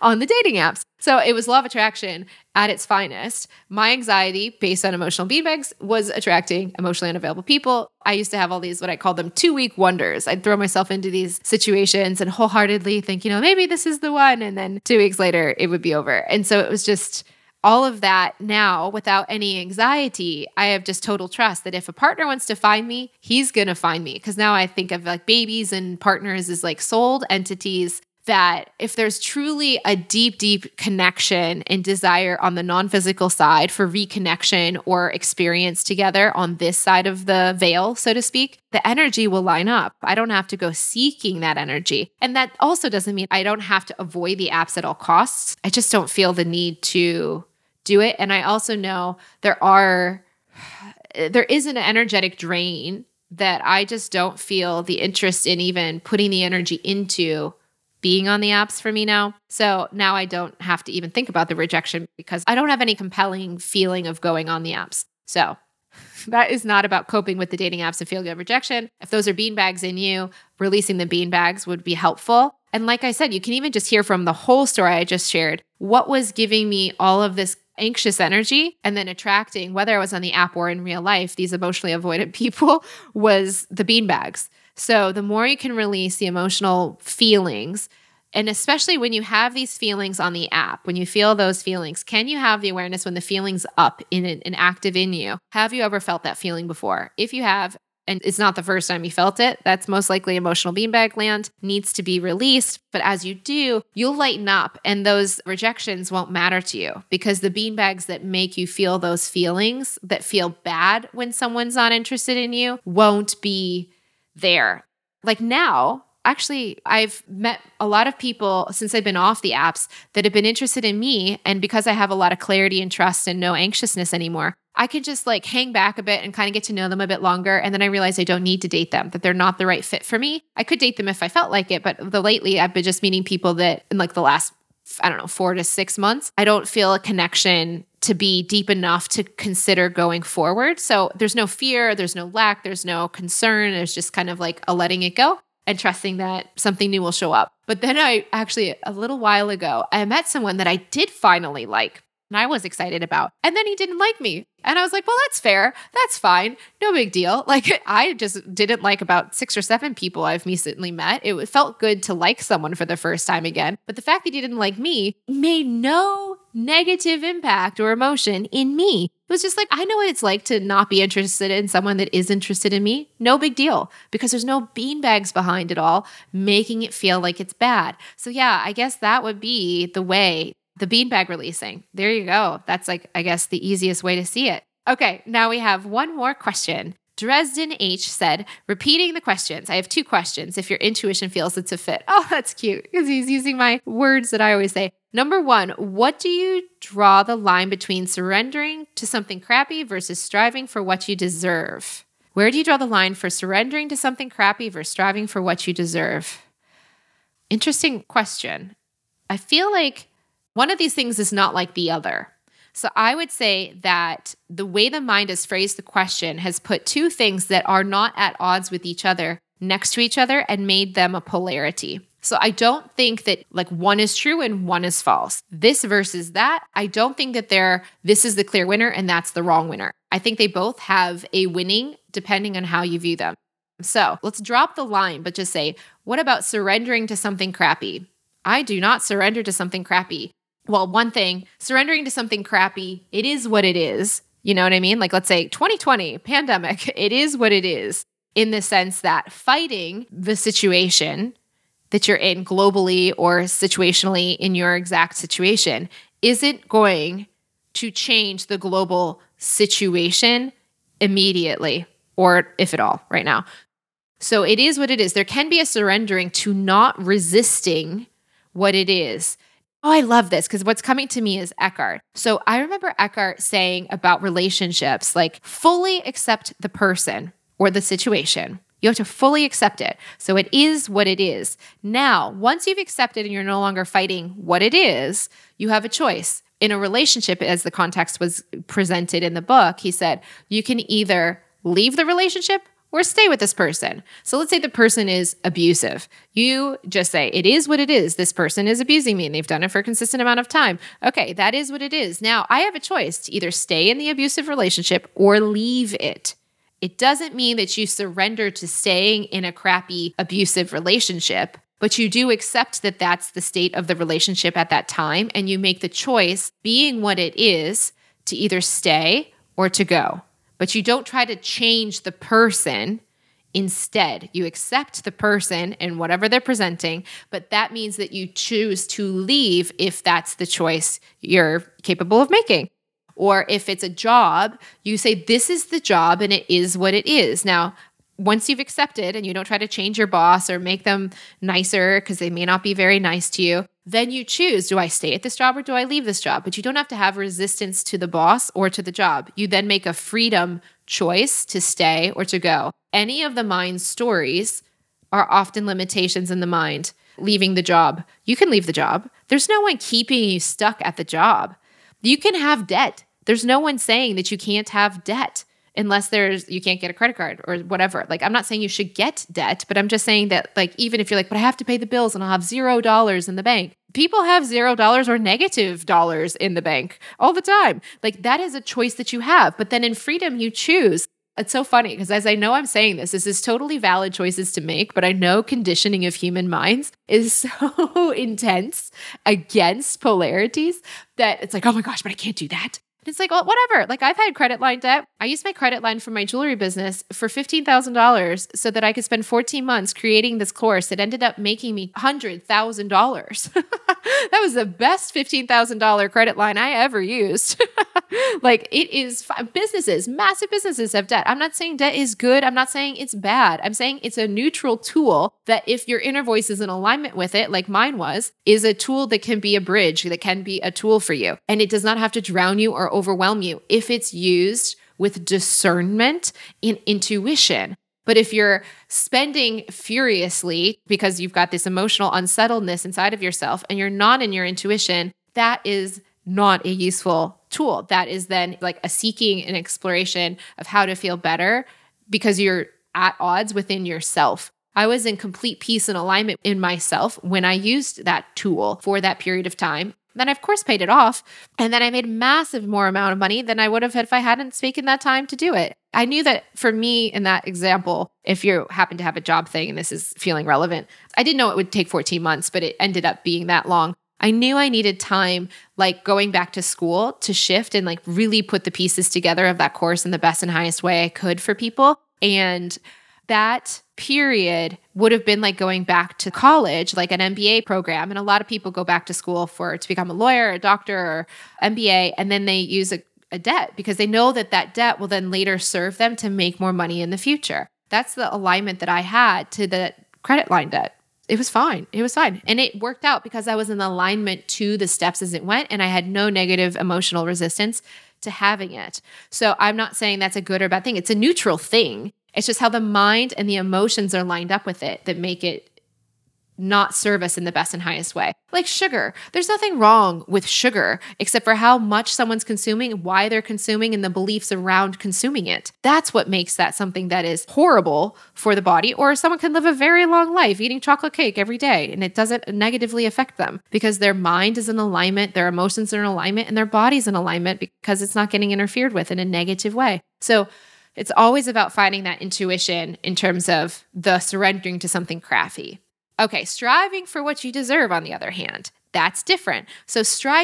on the dating apps. So it was Law of Attraction at its finest. My anxiety based on emotional beanbags was attracting emotionally unavailable people. I used to have all these, what I call them, 2 week wonders. I'd throw myself into these situations and wholeheartedly think, you know, maybe this is the one. And then 2 weeks later it would be over. And so it was just all of that now without any anxiety. I have just total trust that if a partner wants to find me, he's going to find me. Because now I think of like babies and partners as like soul entities that if there's truly a deep, deep connection and desire on the non-physical side for reconnection or experience together on this side of the veil, so to speak, the energy will line up. I don't have to go seeking that energy. And that also doesn't mean I don't have to avoid the apps at all costs. I just don't feel the need to do it. And I also know there is an energetic drain that I just don't feel the interest in even putting the energy into being on the apps for me now. So now I don't have to even think about the rejection because I don't have any compelling feeling of going on the apps. So that is not about coping with the dating apps and feeling of rejection. If those are beanbags in you, releasing the beanbags would be helpful. And like I said, you can even just hear from the whole story I just shared, what was giving me all of this anxious energy and then attracting, whether I was on the app or in real life, these emotionally avoidant people, was the beanbags. So the more you can release the emotional feelings, and especially when you have these feelings on the app, when you feel those feelings, can you have the awareness when the feeling's up and active in you? Have you ever felt that feeling before? If you have, and it's not the first time you felt it, that's most likely emotional beanbag land, needs to be released. But as you do, you'll lighten up and those rejections won't matter to you because the beanbags that make you feel those feelings that feel bad when someone's not interested in you won't be there. Like now, actually, I've met a lot of people since I've been off the apps that have been interested in me. And because I have a lot of clarity and trust and no anxiousness anymore, I can just like hang back a bit and kind of get to know them a bit longer. And then I realize I don't need to date them, that they're not the right fit for me. I could date them if I felt like it, but lately I've been just meeting people that in like the last, 4 to 6 months, I don't feel a connection to be deep enough to consider going forward. So there's no fear, there's no lack, there's no concern. There's just kind of like a letting it go and trusting that something new will show up. But then I actually, a little while ago, I met someone that I did finally like. And I was excited about. And then he didn't like me. And I was like, well, that's fair. That's fine. No big deal. Like I just didn't like about 6 or 7 people I've recently met. It felt good to like someone for the first time again. But the fact that he didn't like me made no negative impact or emotion in me. It was just like, I know what it's like to not be interested in someone that is interested in me. No big deal because there's no beanbags behind it all, making it feel like it's bad. So yeah, I guess that would be the way. The beanbag releasing. There you go. That's like, I guess, the easiest way to see it. Okay, now we have one more question. Dresden H said, repeating the questions. I have 2 questions if your intuition feels it's a fit. Oh, that's cute because he's using my words that I always say. Number 1, what do you draw the line between surrendering to something crappy versus striving for what you deserve? Where do you draw the line for surrendering to something crappy versus striving for what you deserve? Interesting question. I feel like one of these things is not like the other. So I would say that the way the mind has phrased the question has put 2 things that are not at odds with each other next to each other and made them a polarity. So I don't think that like one is true and one is false. This versus that, I don't think that this is the clear winner and that's the wrong winner. I think they both have a winning depending on how you view them. So let's drop the line, but just say, what about surrendering to something crappy? I do not surrender to something crappy. Well, one thing, surrendering to something crappy, it is what it is. You know what I mean? Like, let's say 2020, pandemic, it is what it is in the sense that fighting the situation that you're in globally or situationally in your exact situation isn't going to change the global situation immediately or if at all right now. So it is what it is. There can be a surrendering to not resisting what it is. Oh, I love this because what's coming to me is Eckhart. So I remember Eckhart saying about relationships, like fully accept the person or the situation. You have to fully accept it. So it is what it is. Now, once you've accepted and you're no longer fighting what it is, you have a choice. In a relationship, as the context was presented in the book, he said, you can either leave the relationship or stay with this person. So let's say the person is abusive. You just say, it is what it is. This person is abusing me and they've done it for a consistent amount of time. Okay, that is what it is. Now I have a choice to either stay in the abusive relationship or leave it. It doesn't mean that you surrender to staying in a crappy abusive relationship, but you do accept that that's the state of the relationship at that time. And you make the choice, being what it is, to either stay or to go. But you don't try to change the person Instead, you accept the person and whatever they're presenting, but that means that you choose to leave if that's the choice you're capable of making. Or if it's a job, you say, this is the job and it is what it is. Now, once you've accepted and you don't try to change your boss or make them nicer because they may not be very nice to you, then you choose, do I stay at this job or do I leave this job? But you don't have to have resistance to the boss or to the job. You then make a freedom choice to stay or to go. Any of the mind's stories are often limitations in the mind. Leaving the job. You can leave the job. There's no one keeping you stuck at the job. You can have debt. There's no one saying that you can't have debt unless you can't get a credit card or whatever. Like, I'm not saying you should get debt, but I'm just saying that, like, even if you're like, but I have to pay the bills and I'll have $0 in the bank. People have $0 or negative dollars in the bank all the time. Like, that is a choice that you have. But then in freedom, you choose. It's so funny because as I know I'm saying this is totally valid choices to make, but I know conditioning of human minds is so intense against polarities that it's like, oh my gosh, but I can't do that. And it's like, well, whatever. Like, I've had credit line debt. I used my credit line for my jewelry business for $15,000 so that I could spend 14 months creating this course that ended up making me $100,000. That was the best $15,000 credit line I ever used. Like, it is businesses, massive businesses have debt. I'm not saying debt is good. I'm not saying it's bad. I'm saying it's a neutral tool that if your inner voice is in alignment with it, like mine was, is a tool that can be a bridge, that can be a tool for you. And it does not have to drown you or overwhelm you if it's used with discernment and intuition. But if you're spending furiously because you've got this emotional unsettledness inside of yourself and you're not in your intuition, that is not a useful tool. That is then like a seeking and exploration of how to feel better because you're at odds within yourself. I was in complete peace and alignment in myself when I used that tool for that period of time. Then I, of course, paid it off. And then I made massive more amount of money than I would have had if I hadn't taken that time to do it. I knew that for me in that example, if you happen to have a job thing, and this is feeling relevant, I didn't know it would take 14 months, but it ended up being that long. I knew I needed time, like going back to school, to shift and like really put the pieces together of that course in the best and highest way I could for people. And that period would have been like going back to college, like an MBA program. And a lot of people go back to school to become a lawyer, a doctor, or MBA, and then they use a debt because they know that debt will then later serve them to make more money in the future. That's the alignment that I had to the credit line debt. It was fine. It was fine. And it worked out because I was in alignment to the steps as it went, and I had no negative emotional resistance to having it. So I'm not saying that's a good or bad thing. It's a neutral thing. It's just how the mind and the emotions are lined up with it that make it not serve us in the best and highest way. Like sugar. There's nothing wrong with sugar except for how much someone's consuming, why they're consuming, and the beliefs around consuming it. That's what makes that something that is horrible for the body, or someone can live a very long life eating chocolate cake every day and it doesn't negatively affect them because their mind is in alignment, their emotions are in alignment, and their body's in alignment because it's not getting interfered with in a negative way. So it's always about finding that intuition in terms of the surrendering to something crafty. Okay, striving for what you deserve, on the other hand, that's different. So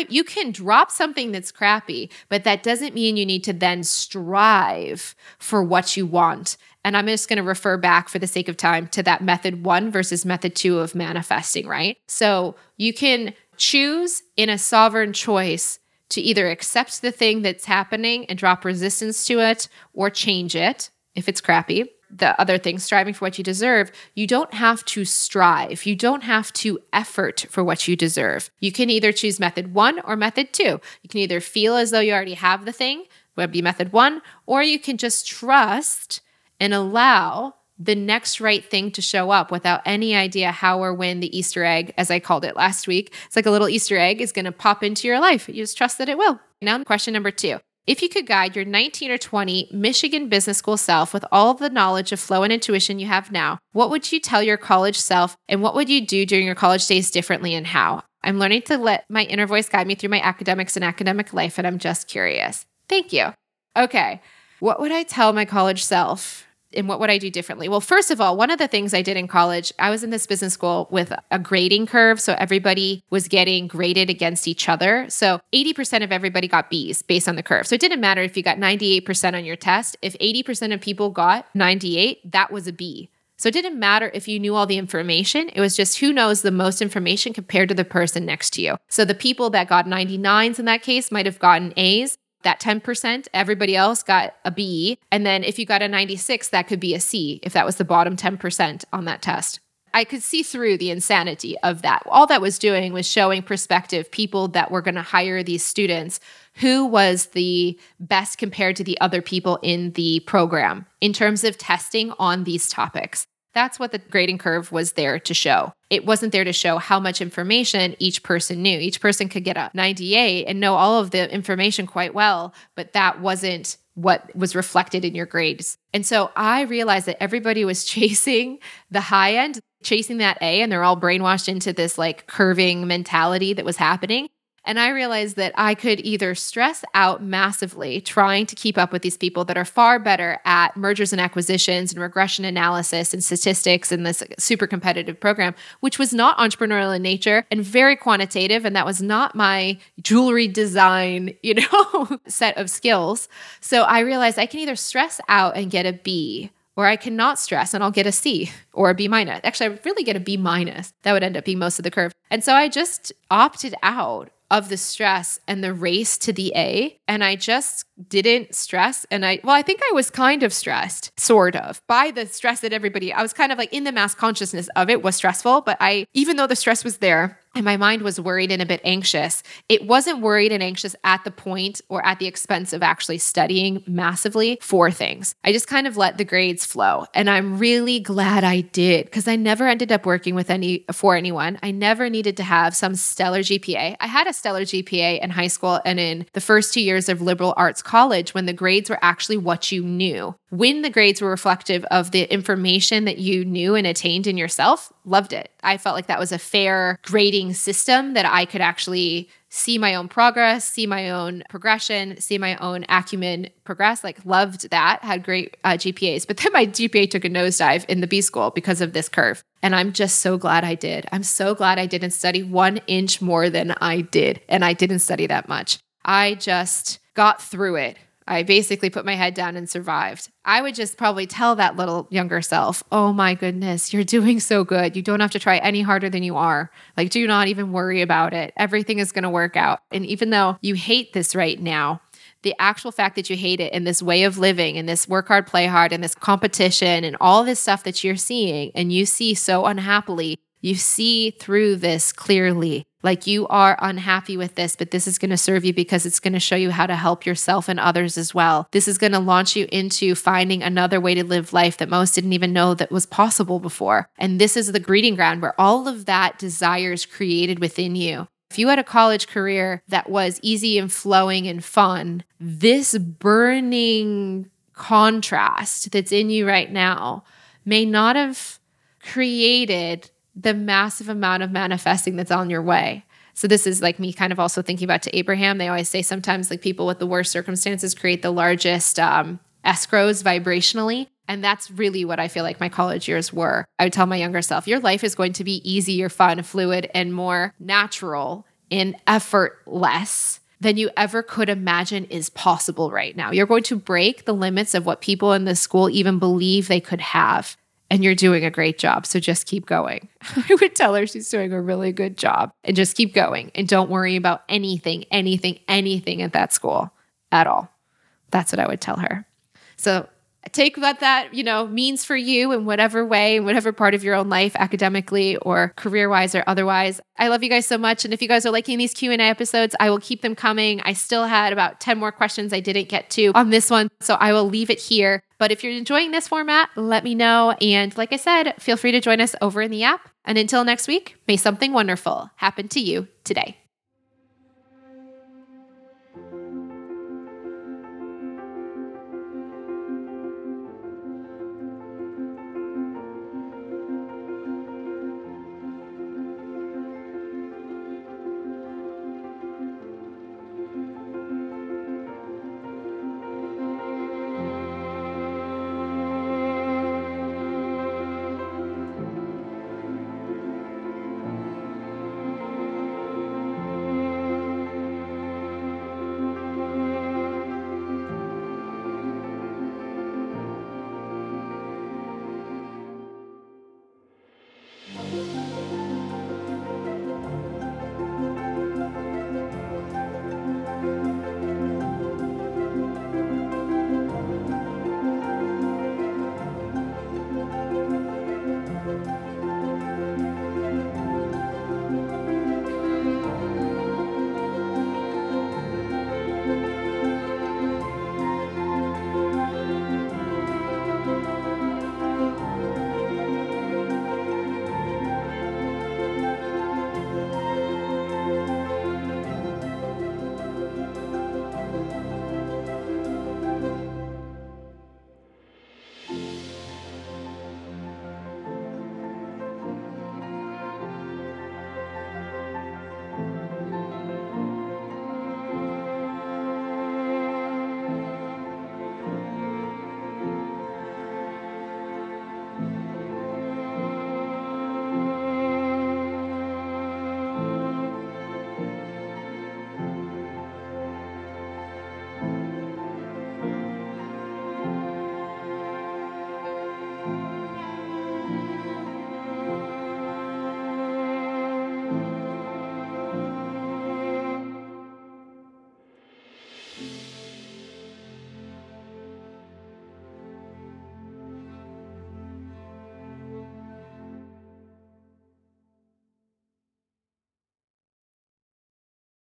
you can drop something that's crappy, but that doesn't mean you need to then strive for what you want. And I'm just going to refer back for the sake of time to that method 1 versus method 2 of manifesting, right? So you can choose in a sovereign choice to either accept the thing that's happening and drop resistance to it or change it if it's crappy. The other thing, striving for what you deserve, you don't have to strive. You don't have to effort for what you deserve. You can either choose method 1 or method 2. You can either feel as though you already have the thing, would be method 1, or you can just trust and allow the next right thing to show up without any idea how or when the Easter egg, as I called it last week, it's like a little Easter egg is going to pop into your life. You just trust that it will. Now, question number 2. If you could guide your 19 or 20 Michigan business school self with all the knowledge of flow and intuition you have now, what would you tell your college self and what would you do during your college days differently and how? I'm learning to let my inner voice guide me through my academics and academic life, and I'm just curious. Thank you. Okay. What would I tell my college self and what would I do differently? Well, first of all, one of the things I did in college, I was in this business school with a grading curve. So everybody was getting graded against each other. So 80% of everybody got Bs based on the curve. So it didn't matter if you got 98% on your test. If 80% of people got 98, that was a B. So it didn't matter if you knew all the information. It was just who knows the most information compared to the person next to you. So the people that got 99s in that case might have gotten A's. That 10%, everybody else got a B. And then if you got a 96, that could be a C if that was the bottom 10% on that test. I could see through the insanity of that. All that was doing was showing prospective people that were going to hire these students who was the best compared to the other people in the program in terms of testing on these topics. That's what the grading curve was there to show. It wasn't there to show how much information each person knew. Each person could get a 98 and know all of the information quite well, but that wasn't what was reflected in your grades. And so I realized that everybody was chasing the high end, chasing that A, and they're all brainwashed into this like curving mentality that was happening. And I realized that I could either stress out massively trying to keep up with these people that are far better at mergers and acquisitions and regression analysis and statistics in this super competitive program, which was not entrepreneurial in nature and very quantitative. And that was not my jewelry design, set of skills. So I realized I can either stress out and get a B, or I cannot stress and I'll get a C or a B minus. Actually, I would really get a B minus. That would end up being most of the curve. And so I just opted out of the stress and the race to the A. And I just didn't stress. And I think I was kind of stressed, sort of, by the stress that I was kind of like in the mass consciousness of it was stressful. But even though the stress was there and my mind was worried and a bit anxious, it wasn't worried and anxious at the point or at the expense of actually studying massively for things. I just kind of let the grades flow. And I'm really glad I did because I never ended up working with anyone. I never needed to have some stellar GPA. I had a stellar GPA in high school and in the first 2 years of liberal arts college when the grades were actually what you knew. When the grades were reflective of the information that you knew and attained in yourself, loved it. I felt like that was a fair grading system that I could actually see my own progress, see my own progression, see my own acumen progress. Like loved that, had great GPAs. But then my GPA took a nosedive in the B school because of this curve. And I'm just so glad I did. I'm so glad I didn't study 1 inch more than I did. And I didn't study that much. I just got through it. I basically put my head down and survived. I would just probably tell that little younger self, oh my goodness, you're doing so good. You don't have to try any harder than you are. Like, do not even worry about it. Everything is going to work out. And even though you hate this right now, the actual fact that you hate it and this way of living and this work hard, play hard, and this competition and all this stuff that you're seeing and you see so unhappily, you see through this clearly. Like you are unhappy with this, but this is going to serve you because it's going to show you how to help yourself and others as well. This is going to launch you into finding another way to live life that most didn't even know that was possible before. And this is the breeding ground where all of that desire is created within you. If you had a college career that was easy and flowing and fun, this burning contrast that's in you right now may not have created the massive amount of manifesting that's on your way. So this is like me kind of also thinking back to Abraham. They always say sometimes like people with the worst circumstances create the largest escrows vibrationally. And that's really what I feel like my college years were. I would tell my younger self, your life is going to be easier, fun, fluid, and more natural and effortless than you ever could imagine is possible right now. You're going to break the limits of what people in this school even believe they could have. And you're doing a great job, so just keep going. I would tell her she's doing a really good job and just keep going and don't worry about anything at that school at all. That's what I would tell her. So take what that, means for you in whatever way, in whatever part of your own life, academically or career-wise or otherwise. I love you guys so much. And if you guys are liking these Q&A episodes, I will keep them coming. I still had about 10 more questions I didn't get to on this one, so I will leave it here. But if you're enjoying this format, let me know. And like I said, feel free to join us over in the app. And until next week, may something wonderful happen to you today.